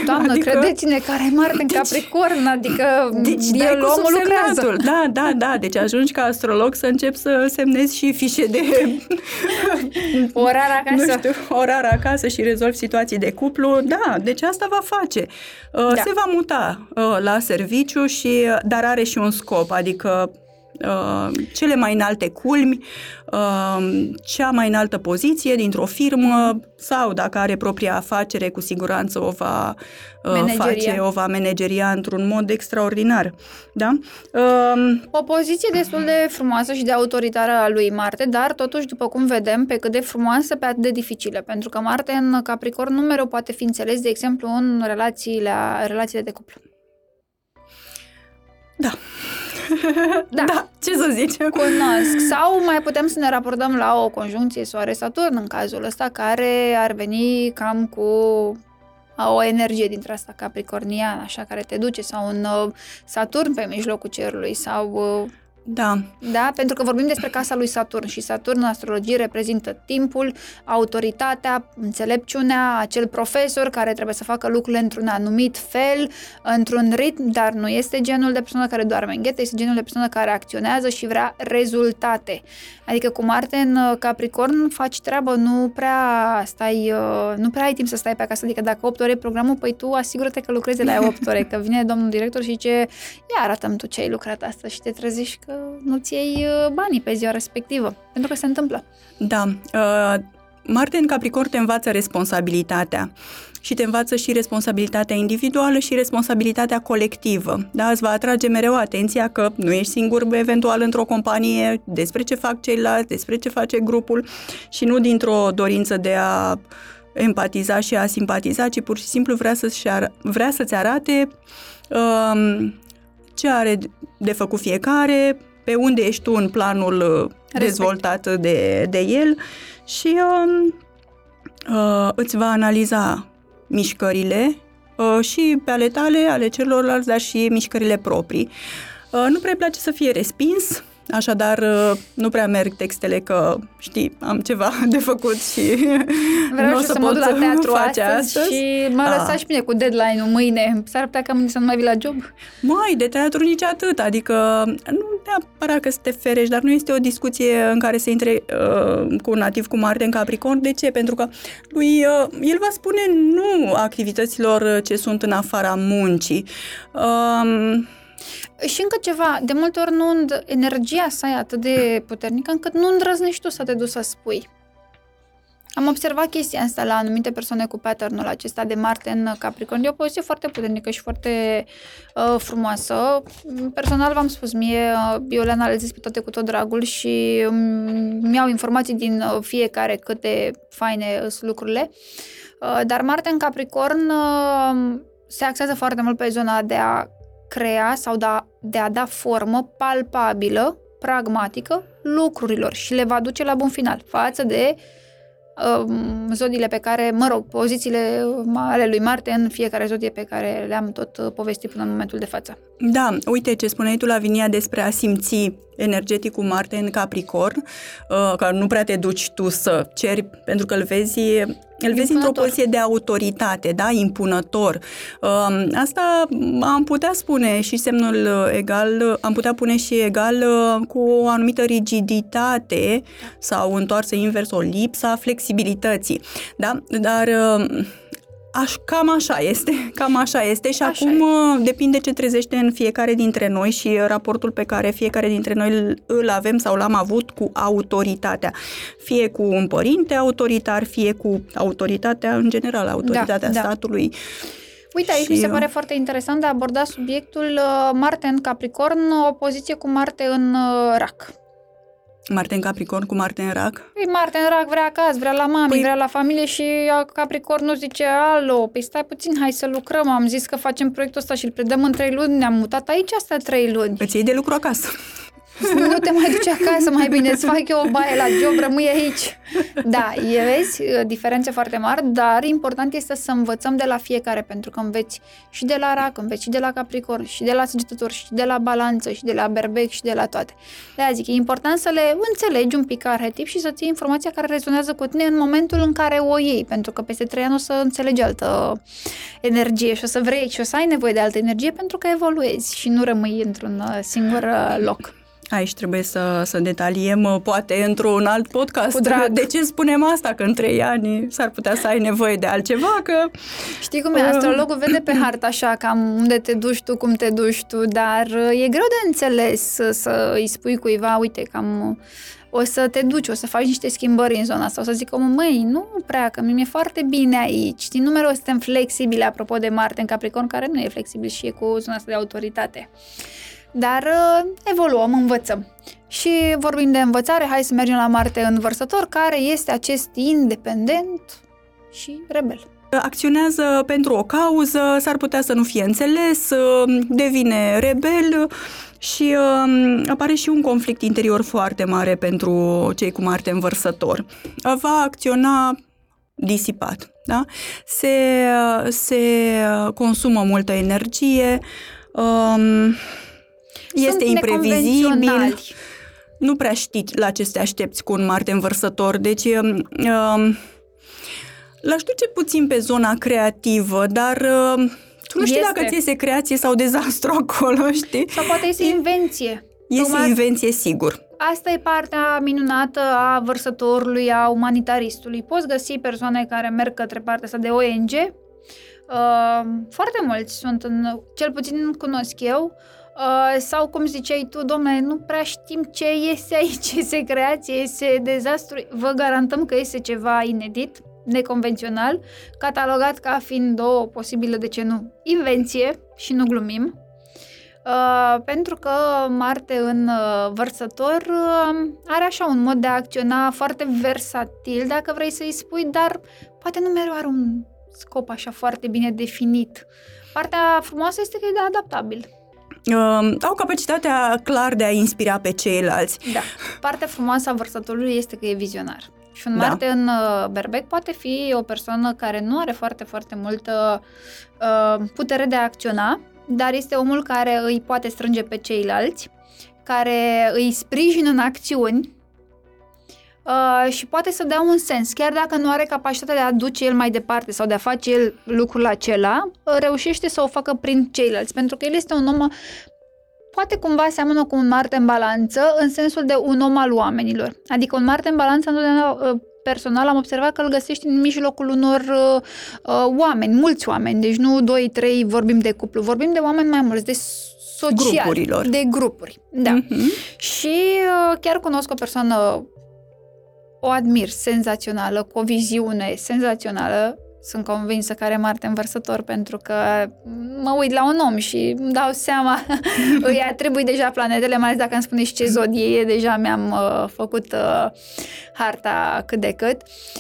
Doamnă, adică... credeți-ne că are Marte deci, în Capricorn, adică deci, el omul lucrează. Da, da, da, deci ajungi ca astrolog să începi să semnezi și fișe de orar acasă. Nu știu, orar acasă și rezolvi situații de cuplu. Da, deci asta va face. Da. Se va muta la serviciu, și dar are și un scop, adică cele mai înalte culmi, cea mai înaltă poziție dintr-o firmă sau dacă are propria afacere, cu siguranță o va manageria. face, o va manageria într-un mod extraordinar. Da? O poziție destul de frumoasă și de autoritară a lui Marte, dar totuși, după cum vedem, pe cât de frumoasă, pe atât de dificilă, pentru că Marte în Capricorn nu mereu poate fi înțeles, de exemplu, în relațiile, relațiile de cuplu. Da. Da. da, ce să zicem? Cunosc. Sau mai putem să ne raportăm la o conjuncție Soare-Saturn în cazul ăsta, care ar veni cam cu o energie dintre asta capricorniană, așa, care te duce, sau un Saturn pe mijlocul cerului, sau... Da. Da, pentru că vorbim despre casa lui Saturn și Saturn în astrologie reprezintă timpul, autoritatea, înțelepciunea, acel profesor care trebuie să facă lucrurile într-un anumit fel, într-un ritm, dar nu este genul de persoană care doarme în ghetă, este genul de persoană care acționează și vrea rezultate. Adică cu Marte în Capricorn faci treabă, nu prea stai, nu prea ai timp să stai pe acasă, adică dacă opt ore e programul, păi tu asigură-te că lucrezi de la opt ore, că vine domnul director și zice, ia arată-mi tu ce ai lucrat astăzi, și te trezești că nu-ți iei banii pe ziua respectivă, pentru că se întâmplă. Da, uh, Marte în Capricorn te învață responsabilitatea și te învață și responsabilitatea individuală și responsabilitatea colectivă. Da, îți va atrage mereu atenția că nu ești singur, eventual, într-o companie, despre ce fac ceilalți, despre ce face grupul, și nu dintr-o dorință de a empatiza și a simpatiza, ci pur și simplu vrea să-ți, ar- vrea să-ți arate um, ce are de făcut fiecare, pe unde ești tu în planul Respect. dezvoltat de, de el și um, uh, îți va analiza mișcările uh, și pe ale tale, ale celorlalți, dar și mișcările proprii. Uh, nu prea place să fie respins, așadar uh, nu prea merg textele că, știi, am ceva de făcut și vreau nu o să, să pot la teatru face astăzi. Și m-a da. lăsat și mine cu deadline-ul mâine. S-ar putea că mâine să nu mai vii la job? Măi, de teatru nici atât, adică nu neapărat că să te ferești, dar nu este o discuție în care se intre uh, cu un nativ cu Marte în Capricorn. De ce? Pentru că lui, uh, el va spune nu activităților ce sunt în afara muncii. Uh, Și încă ceva, de multe ori nu, energia sa e atât de puternică încât nu îndrăznești tu să te duci să spui. Am observat chestia asta la anumite persoane cu patternul acesta de Marte în Capricorn. E o poziție foarte puternică și foarte uh, frumoasă. Personal v-am spus, mie, eu le analizez pe toate cu tot dragul și mi-au informații din fiecare cât de faine sunt lucrurile. Uh, dar Marte în Capricorn uh, se axează foarte mult pe zona de a crea sau da, de a da formă palpabilă, pragmatică lucrurilor și le va duce la bun final față de um, zodiile pe care, mă rog, pozițiile ale lui Marte în fiecare zodie pe care le-am tot povestit până în momentul de față. Da, uite ce spuneai tu, Lavinia, despre a simți energetic cu Marte în Capricorn, uh, că nu prea te duci tu să ceri, pentru că îl vezi, îl vezi într-o poziție de autoritate, da, impunător. Uh, asta am putea spune și semnul egal, am putea pune și egal uh, cu o anumită rigiditate sau întoarsă invers, o lipsa flexibilității, da, dar... Uh, Aș, cam așa este, cam așa este și așa acum e. Depinde ce trezește în fiecare dintre noi și raportul pe care fiecare dintre noi îl avem sau l-am avut cu autoritatea. Fie cu un părinte autoritar, fie cu autoritatea în general, autoritatea da, statului. Da. Uite, aici și, mi se pare foarte interesant de a aborda subiectul Marte în Capricorn, o poziție cu Marte în Rac. Marte în Capricorn cu Marte în Rac? Păi Marte în Rac vrea acasă, vrea la mami, păi... vrea la familie și Capricorn nu zice alo, păi stai puțin, hai să lucrăm, am zis că facem proiectul ăsta și îl predăm în trei luni, ne-am mutat aici astea trei luni. Îți iei de lucru acasă. Nu te mai duci acasă, mai bine îți fac eu o baie la job, rămâi aici. Da, vezi, diferențe foarte mari, dar important este să învățăm de la fiecare, pentru că înveți și de la Rac, înveți și de la Capricorn, și de la Săgetător, și de la Balanță, și de la Berbec, și de la toate. De-aia zic, e important să le înțelegi un pic arhetip și să ții informația care rezonează cu tine în momentul în care o iei, pentru că peste trei ani o să înțelegi altă energie și o să vrei și o să ai nevoie de altă energie pentru că evoluezi și nu rămâi într-un singur loc. Aici trebuie să, să detaliem, poate, într-un alt podcast. De ce spunem asta? Că în trei ani s-ar putea să ai nevoie de altceva, că... Știi cum e? Astrologul vede pe hartă așa, cam unde te duci tu, cum te duci tu, dar e greu de înțeles să, să îi spui cuiva, uite, cam... o să te duci, o să faci niște schimbări în zona asta, o să zic, măi, nu prea, că mi-e foarte bine aici. Din numele ăsta suntem flexibile, apropo de Marte în Capricorn, care nu e flexibil și e cu zona asta de autoritate. Dar evoluăm, învățăm. Și vorbind de învățare, hai să mergem la Marte în Vărsător, care este acest independent și rebel. Acționează pentru o cauză, s-ar putea să nu fie înțeles, devine rebel și apare și un conflict interior foarte mare pentru cei cu Marte în Vărsător. Va acționa disipat, da? Se, se consumă multă energie, um, este imprevizibil, nu prea știi la ce te aștepți cu un Marte în Vărsător, deci uh, l-aș duce puțin pe zona creativă, dar uh, tu nu știi este. dacă ți iese creație sau dezastru acolo, știi? Sau poate este invenție. Este Tocmai... invenție, sigur. Asta e partea minunată a Vărsătorului, a umanitaristului. Poți găsi persoane care merg către partea asta de O N G, uh, foarte mulți sunt, în, cel puțin cunosc eu, Uh, sau cum ziceai tu, domnule, nu prea știm ce iese aici, iese creație, iese dezastru, vă garantăm că iese ceva inedit, neconvențional, catalogat ca fiind o posibilă, de ce nu, invenție și nu glumim. Uh, pentru că Marte în uh, vărsător uh, are așa un mod de a acționa foarte versatil, dacă vrei să-i spui, dar poate nu mereu are un scop așa foarte bine definit. Partea frumoasă este că e adaptabil. Uh, au capacitatea clar de a inspira pe ceilalți. Da. Partea frumoasă a vărsătorului este că e vizionar. Și un Marte da. în uh, berbec poate fi o persoană care nu are foarte, foarte multă uh, putere de a acționa, dar este omul care îi poate strânge pe ceilalți, care îi sprijină în acțiuni uh, și poate să dea un sens. Chiar dacă nu are capacitatea de a duce el mai departe sau de a face el lucrul acela, uh, reușește să o facă prin ceilalți, pentru că el este un om, poate cumva seamănă cu un Marte în balanță, în sensul de un om al oamenilor. Adică un Marte în balanță întotdeauna... Uh, personal am observat că îl găsești în mijlocul unor uh, oameni, mulți oameni, deci nu doi, trei vorbim de cuplu, vorbim de oameni mai mulți, de social, grupurilor. De grupuri. Da. Mm-hmm. Și uh, chiar cunosc o persoană, o admir, senzațională, cu o viziune senzațională, sunt convinsă că are Marte în vărsător, pentru că mă uit la un om și îmi dau seama, îi atribui deja planetele, mai ales dacă îmi spuneți ce zodie e, deja mi-am uh, făcut uh, harta cât de cât.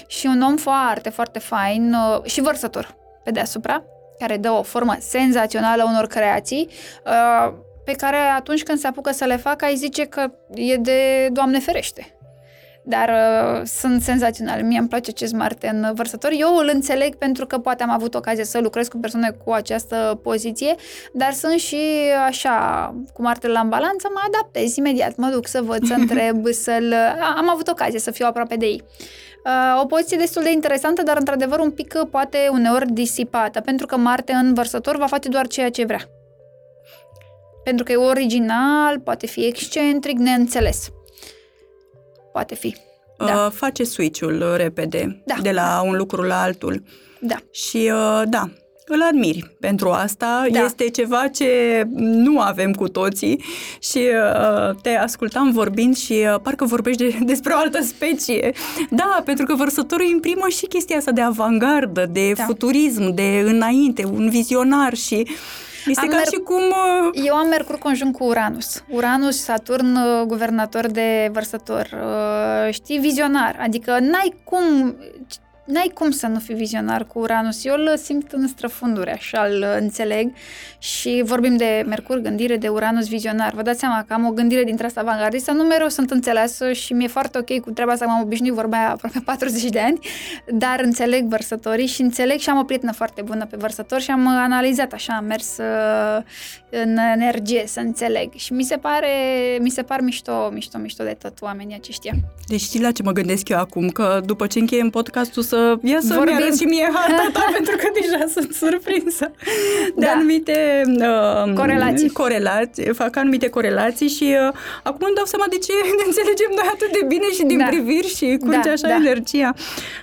Și un om foarte, foarte fain uh, și vărsător pe deasupra, care dă o formă senzațională unor creații, uh, pe care atunci când se apucă să le facă, ai zice că e de Doamne ferește. Dar uh, sunt senzaționale. Mie îmi place acest Marte în vărsător. Eu îl înțeleg pentru că poate am avut ocazia să lucrez cu persoane cu această poziție, dar sunt și așa, cu Martele la balanță, mă adaptez imediat, mă duc să văd, să întreb, să-l... Am avut ocazia să fiu aproape de ei. Uh, o poziție destul de interesantă, dar într-adevăr un pic poate uneori disipată, pentru că Marte în vărsător va face doar ceea ce vrea. Pentru că e original, poate fi excentric, neînțeles. Poate fi. Da. Uh, face switch-ul repede, da. De la un lucru la altul. Da. Și uh, da, îl admiri pentru asta. Da. Este ceva ce nu avem cu toții și uh, te ascultam vorbind și uh, parcă vorbești de, despre o altă specie. Da, pentru că vărsătorul imprimă și chestia asta de avangardă, de da. futurism, de înainte, un vizionar și... Este ca mer- și cum... Uh... Eu am Mercur conjunct cu Uranus. Uranus, Saturn, guvernator de vărsător. Uh, știi, vizionar. Adică n-ai cum, n-ai cum să nu fii vizionar cu Uranus. Eu îl simt în străfunduri, așa îl înțeleg. Și vorbim de Mercur, gândire, de Uranus, vizionar. Vă dați seama că am o gândire dintre asta avangardistă. Nu mereu sunt înțeleasă și mi-e foarte ok cu treaba asta. M-am obișnuit, vorba aia, aproape patruzeci de ani. Dar înțeleg vărsătorii și înțeleg și am o prietenă foarte bună pe vărsători și am analizat așa, am mers în energie să înțeleg. Și mi se pare, mi se par mișto, mișto, mișto de tot oamenii aceștia. Deci știi la ce mă gândesc eu acum? Că după ce încheiem podcastul să ia să-mi arăt și mie harta ta, pentru că deja sunt surprinsă de da. anumite uh, corelații. corelații. Fac anumite corelații și uh, acum îmi dau seama de ce ne înțelegem noi atât de bine și din da. priviri și curge da, așa da. energia.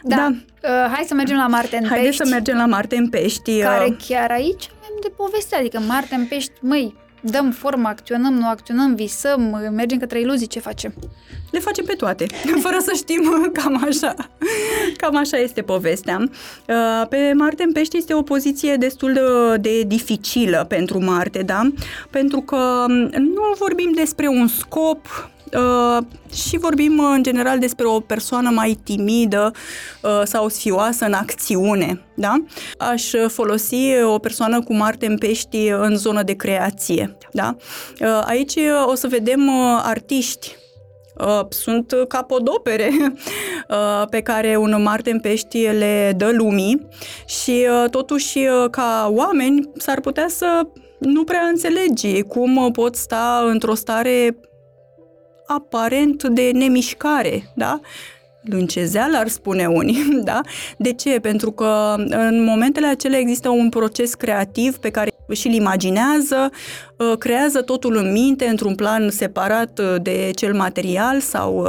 Da. da. Uh, hai să mergem la Marte în Haideți Pești. Haideți să mergem la Marte în Pești. Care chiar aici avem de poveste, adică Marte în Pești, măi, dăm formă, acționăm, nu acționăm, visăm, mergem către iluzii, ce facem? Le facem pe toate, fără să știm, cam așa. Cam așa este povestea. Pe Marte în Pești este o poziție destul de, de dificilă pentru Marte, da? Pentru că nu vorbim despre un scop... Uh, și vorbim uh, în general despre o persoană mai timidă uh, sau sfioasă în acțiune, da? Aș folosi o persoană cu Marte în Pești în zonă de creație, da? Uh, aici uh, o să vedem uh, artiști. Uh, sunt capodopere uh, pe care un Marte în Pești le dă lumii și uh, totuși uh, ca oameni s-ar putea să nu prea înțelegi cum pot sta într-o stare aparent de nemișcare, da? Luncezeală, ar spune unii, da? De ce? Pentru că în momentele acelea există un proces creativ pe care și-l imaginează, creează totul în minte, într-un plan separat de cel material sau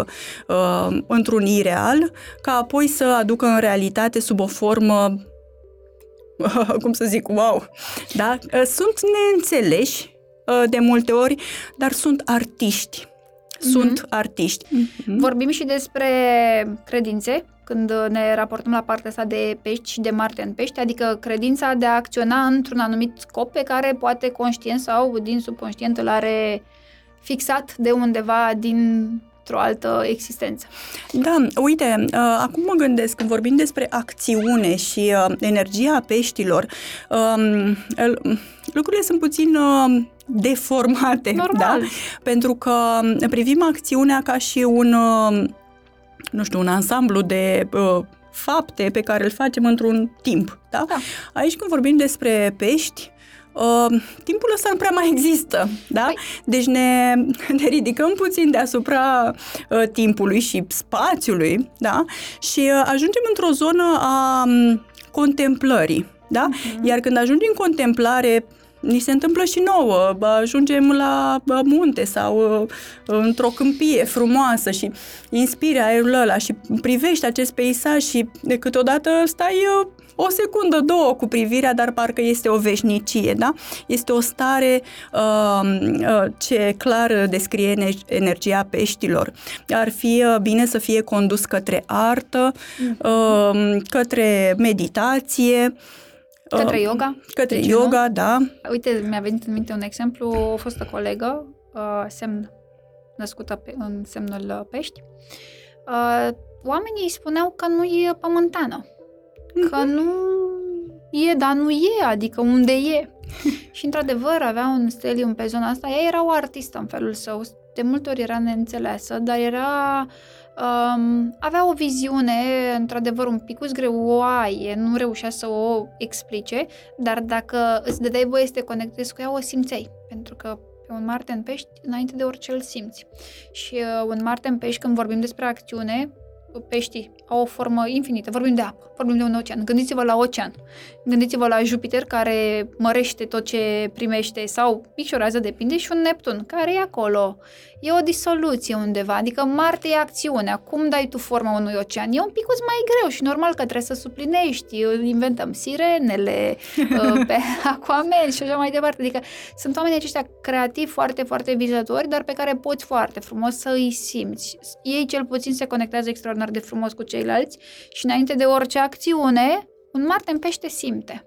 uh, într-un ireal, ca apoi să aducă în realitate sub o formă, uh, cum să zic, wow, da? Sunt neînțeleși uh, de multe ori, dar sunt artiști. Sunt mm-hmm. artiști. Mm-hmm. Vorbim și despre credințe, când ne raportăm la partea asta de pești și de Marte în pești, adică credința de a acționa într-un anumit scop pe care poate conștient sau din subconștient îl are fixat de undeva din o altă existență. Da, uite, uh, acum mă gândesc, când vorbim despre acțiune și uh, energia peștilor, uh, lucrurile sunt puțin uh, deformate, normal. Da? Pentru că privim acțiunea ca și un, uh, nu știu, un ansamblu de uh, fapte pe care îl facem într-un timp, da? Da. Aici când vorbim despre pești, Uh, timpul ăsta nu prea mai există, da? Păi. Deci ne, ne ridicăm puțin deasupra uh, timpului și spațiului, da? Și uh, ajungem într-o zonă a um, contemplării, da? Uh-huh. Iar când ajungi în contemplare, ni se întâmplă și nouă, ajungem la munte sau într-o câmpie frumoasă și inspiri aerul ăla și privești acest peisaj și câteodată stai o secundă, două cu privirea, dar parcă este o veșnicie, da? Este o stare ce clar descrie energia peștilor. Ar fi bine să fie condus către artă, către meditație, Către yoga. Către yoga, nu? Da. Uite, mi-a venit în minte un exemplu, o fostă colegă, semn, născută pe, în semnul pești. Oamenii îi spuneau că nu e pământană, mm-hmm. că nu e, dar nu e, adică unde e. Și într-adevăr avea un stelium pe zona asta, ea era o artistă în felul său, de multe ori era neînțeleasă, dar era... Um, avea o viziune, într-adevăr, un picuț greoaie, nu reușea să o explice, dar dacă îți dădeai voie să te conectezi cu ea, o simțeai, pentru că pe un Marte în pești, înainte de orice îl simți. Și uh, un Marte în pești, când vorbim despre acțiune, peștii au o formă infinită, vorbim de apă, vorbim de un ocean, gândiți-vă la ocean, gândiți-vă la Jupiter care mărește tot ce primește sau picșorează, depinde, și un Neptun care e acolo, e o disoluție undeva, adică Marte e acțiunea, cum dai tu forma unui ocean, e un picuț mai greu și normal că trebuie să suplinești, inventăm sirenele, pe Aquaman și așa mai departe, adică sunt oamenii aceștia creativi, foarte, foarte vizători, dar pe care poți foarte frumos să îi simți, ei cel puțin se conectează extraordinar de frumos cu ceilalți și înainte de orice acțiune, un Marte în pește simte.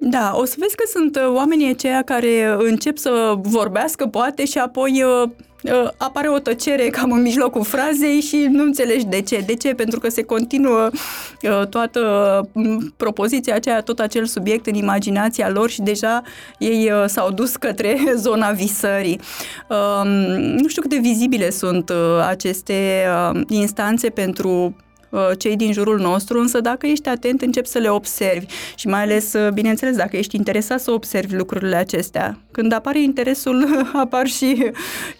Da, o să vezi că sunt oamenii aceia care încep să vorbească poate și apoi uh, uh, apare o tăcere cam în mijlocul frazei și nu înțelegi de ce. De ce? Pentru că se continuă uh, toată uh, propoziția aceea, tot acel subiect în imaginația lor și deja ei uh, s-au dus către zona visării. Uh, nu știu cât de vizibile sunt uh, aceste uh, instanțe pentru cei din jurul nostru, însă dacă ești atent, începi să le observi și mai ales, bineînțeles, dacă ești interesat să observi lucrurile acestea. Când apare interesul, apar și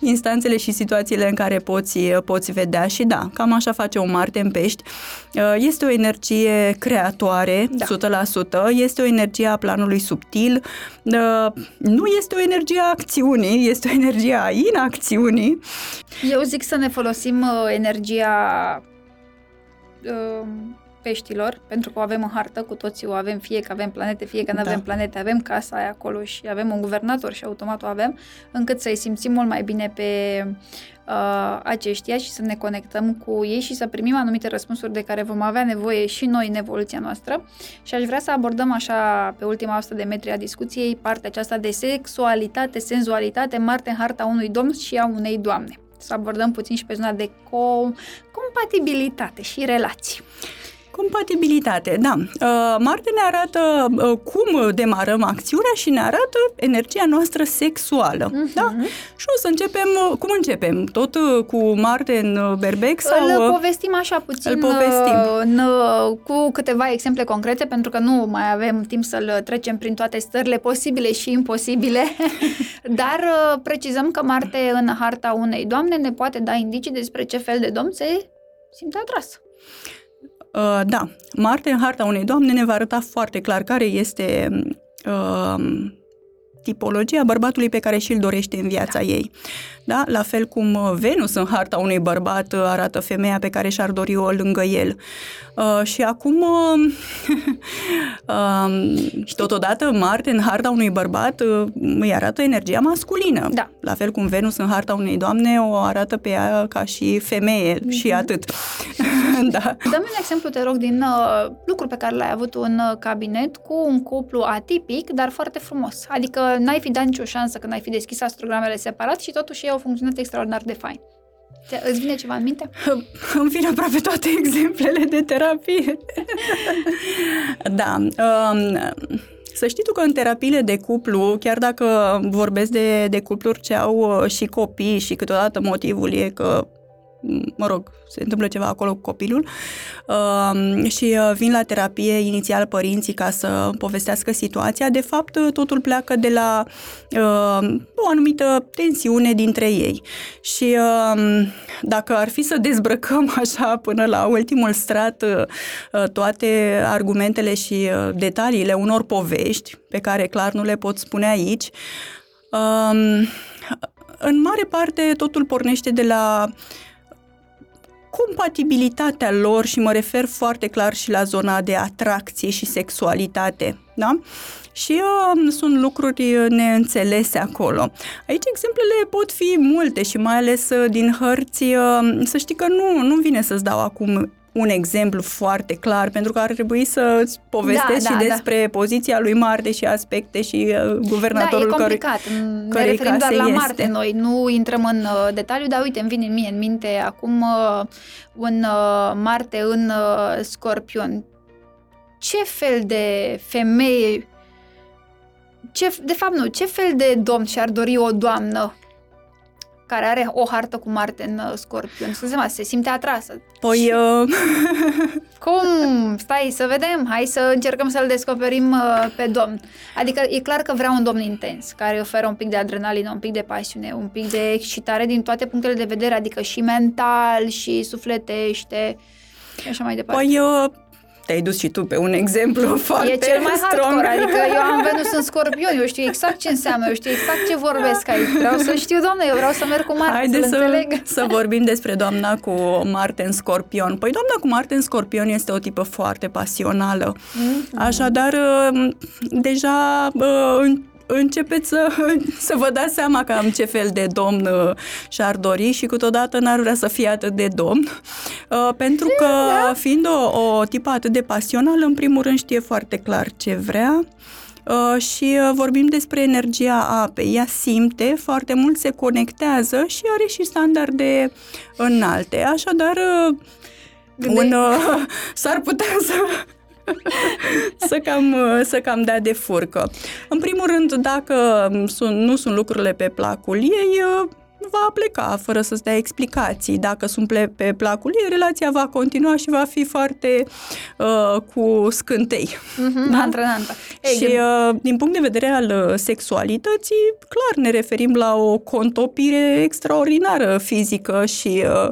instanțele și situațiile în care poți, poți vedea și da, cam așa face un Marte în pești. Este o energie creatoare, da. o sută la sută, este o energie a planului subtil, nu este o energie a acțiunii, este o energie a inacțiunii. Eu zic să ne folosim energia peștilor, pentru că o avem în hartă, cu toții o avem, fie că avem planete, fie că nu avem da. planete, avem casa aia acolo și avem un guvernator și automat o avem, încât să-i simțim mult mai bine pe uh, aceștia și să ne conectăm cu ei și să primim anumite răspunsuri de care vom avea nevoie și noi în evoluția noastră. Și aș vrea să abordăm așa, pe ultima o sută de metri a discuției, partea aceasta de sexualitate, senzualitate, Marte în harta unui domn și a unei doamne. Să abordăm puțin și pe zona de co- compatibilitate și relații. Compatibilitate, da. Marte ne arată cum demarăm acțiunea și ne arată energia noastră sexuală. Uh-huh. Da? Și o să începem, cum începem? Tot cu Marte în berbec? Sau îl povestim așa puțin, îl povestim. În, cu câteva exemple concrete, pentru că nu mai avem timp să-l trecem prin toate stările posibile și imposibile, dar precizăm că Marte în harta unei doamne ne poate da indicii despre ce fel de domn se simte atras. Uh, da, Marte în harta unei doamne ne va arăta foarte clar care este uh, tipologia bărbatului pe care și-l dorește în viața ei. Da? La fel cum Venus în harta unui bărbat arată femeia pe care și-ar dori-o lângă el. Uh, și acum uh, și totodată Marte în harta unui bărbat uh, îi arată energia masculină. Da. La fel cum Venus în harta unei doamne o arată pe ea ca și femeie mm-hmm. și atât. Da. Dă-mi un exemplu, te rog, din uh, lucruri pe care l-ai avut în cabinet cu un cuplu atipic, dar foarte frumos. Adică n-ai fi dat nicio șansă când ai fi deschis astrogramele separat și totuși ei au funcționat extraordinar de fain. Îți vine ceva în minte? Îmi vin aproape toate exemplele de terapie. Da. Um, să știi tu că în terapiile de cuplu, chiar dacă vorbesc de, de cupluri ce au și copii și câteodată motivul e că mă rog, se întâmplă ceva acolo cu copilul uh, și vin la terapie inițial părinții ca să povestească situația, de fapt totul pleacă de la uh, o anumită tensiune dintre ei și uh, dacă ar fi să dezbrăcăm așa până la ultimul strat uh, toate argumentele și uh, detaliile unor povești pe care clar nu le pot spune aici, uh, în mare parte totul pornește de la compatibilitatea lor și mă refer foarte clar și la zona de atracție și sexualitate, da? Și uh, sunt lucruri neînțelese acolo. Aici exemplele pot fi multe și mai ales din hărți, uh, să știi că nu, nu vine să-ți dau acum un exemplu foarte clar, pentru că ar trebui să-ți povestesc da, și da, despre da. poziția lui Marte și aspecte și uh, guvernatorul cărui Da, e complicat. Ne referim doar la Marte este. Noi, nu intrăm în uh, detaliu, dar uite, îmi vine mie în minte acum uh, un uh, Marte în uh, Scorpion. Ce fel de femeie, ce, de fapt nu, ce fel de domn și-ar dori o doamnă care are o hartă cu Marte în Scorpion? Scuze-mă, se simte atrasă. Păi... Uh... Cum? Stai să vedem, hai să încercăm să-l descoperim uh, pe domn. Adică e clar că vrea un domn intens, care oferă un pic de adrenalină, un pic de pasiune, un pic de excitare din toate punctele de vedere, adică și mental, și sufletește, și așa mai departe. Păi... Uh... Te-ai dus și tu pe un exemplu foarte strong. E cel mai hardcore, adică eu am Venus în Scorpion, eu știu exact ce înseamnă, eu știu exact ce vorbesc aici. Vreau să știu, doamne, eu vreau să merg cu Marte, Haide să-l să, înțeleg. Să vorbim despre doamna cu Marte în Scorpion. Păi doamna cu Marte în Scorpion este o tipă foarte pasională. Mm-hmm. Așadar, deja în începeți să, să vă dați seama că am ce fel de domn și-ar dori și câteodată n-ar vrea să fie atât de domn, pentru că fiind o, o tipă atât de pasională, în primul rând știe foarte clar ce vrea și vorbim despre energia apei. Ea simte foarte mult, se conectează și are și standarde înalte. Așadar, un, s-ar putea să... să, cam, să cam dea de furcă. În primul rând, dacă sunt, nu sunt lucrurile pe placul ei, va pleca fără să-ți dea explicații. Dacă sunt pe placul ei, relația va continua și va fi foarte uh, cu scântei. Mm-hmm, da? Antrenantă. Ei, și uh, din punct de vedere al sexualității, clar ne referim la o contopire extraordinară fizică și... Uh,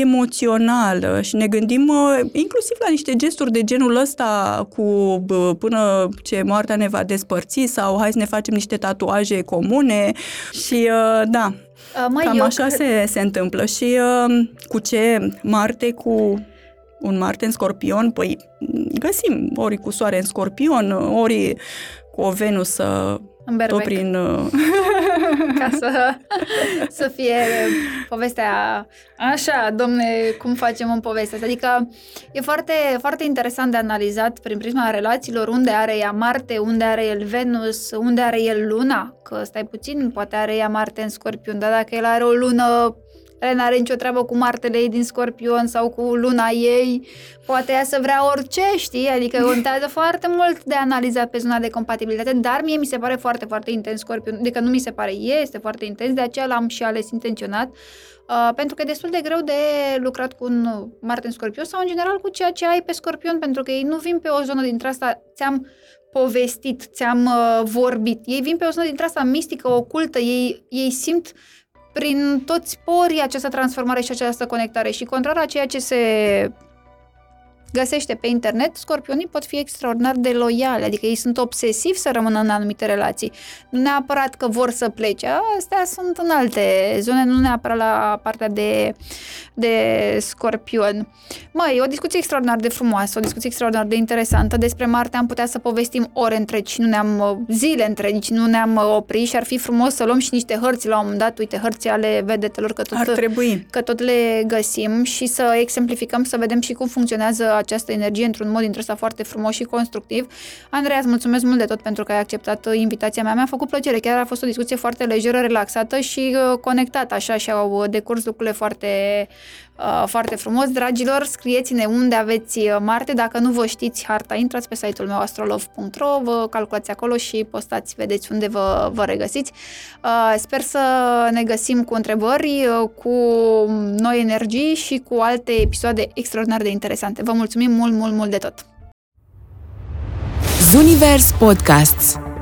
emoțională și ne gândim uh, inclusiv la niște gesturi de genul ăsta cu uh, până ce moartea ne va despărți sau hai să ne facem niște tatuaje comune și uh, da, uh, mai cam așa cred... se, se întâmplă și uh, cu ce Marte cu un Marte în Scorpion, păi găsim ori cu soare în Scorpion, ori cu o Venus uh, tot prin... Uh... ca să, să fie povestea așa, domne, cum facem în povestea asta. Adică e foarte, foarte interesant de analizat prin prisma relațiilor, unde are ea Marte, unde are el Venus, unde are el Luna, că stai puțin, poate are ea Marte în Scorpion, dar dacă el are o lună, el n-are nicio treabă cu Martele ei din Scorpion sau cu Luna ei, poate ea să vrea orice, știi? Adică contează foarte mult de analizat pe zona de compatibilitate, dar mie mi se pare foarte, foarte intens Scorpion, adică nu mi se pare, este foarte intens, de aceea l-am și ales intenționat, uh, pentru că e destul de greu de lucrat cu un Marte în Scorpion sau în general cu ceea ce ai pe Scorpion, pentru că ei nu vin pe o zonă dintre asta, ți-am povestit, ți-am uh, vorbit, ei vin pe o zonă dintre asta mistică, ocultă, ei, ei simt prin toți porii această transformare și această conectare și contrar a ceea ce se găsește pe internet, scorpionii pot fi extraordinar de loiali, adică ei sunt obsesivi să rămână în anumite relații. Nu neapărat că vor să plece, astea sunt în alte zone, nu neapărat la partea de, de scorpion. Măi, o discuție extraordinar de frumoasă, o discuție extraordinar de interesantă. Despre Marte am putea să povestim ore întregi, nu ne-am zile întregi, nu ne-am oprit și ar fi frumos să luăm și niște hărți la un moment dat, uite, hărți ale vedetelor, că tot, că tot le găsim și să exemplificăm, să vedem și cum funcționează această energie într-un mod dintre ăsta foarte frumos și constructiv. Andreea, îți mulțumesc mult de tot pentru că ai acceptat invitația mea. Mi-a făcut plăcere, chiar a fost o discuție foarte lejeră, relaxată și conectată așa și au decurs lucrurile foarte Uh, foarte frumos. Dragilor, scrieți-ne unde aveți Marte. Dacă nu vă știți harta, intrați pe site-ul meu astrolove punct ro, vă calculați acolo și postați, vedeți unde vă, vă regăsiți. Uh, sper să ne găsim cu întrebări, cu noi energii și cu alte episoade extraordinar de interesante. Vă mulțumim mult, mult, mult de tot! Zunivers Podcasts.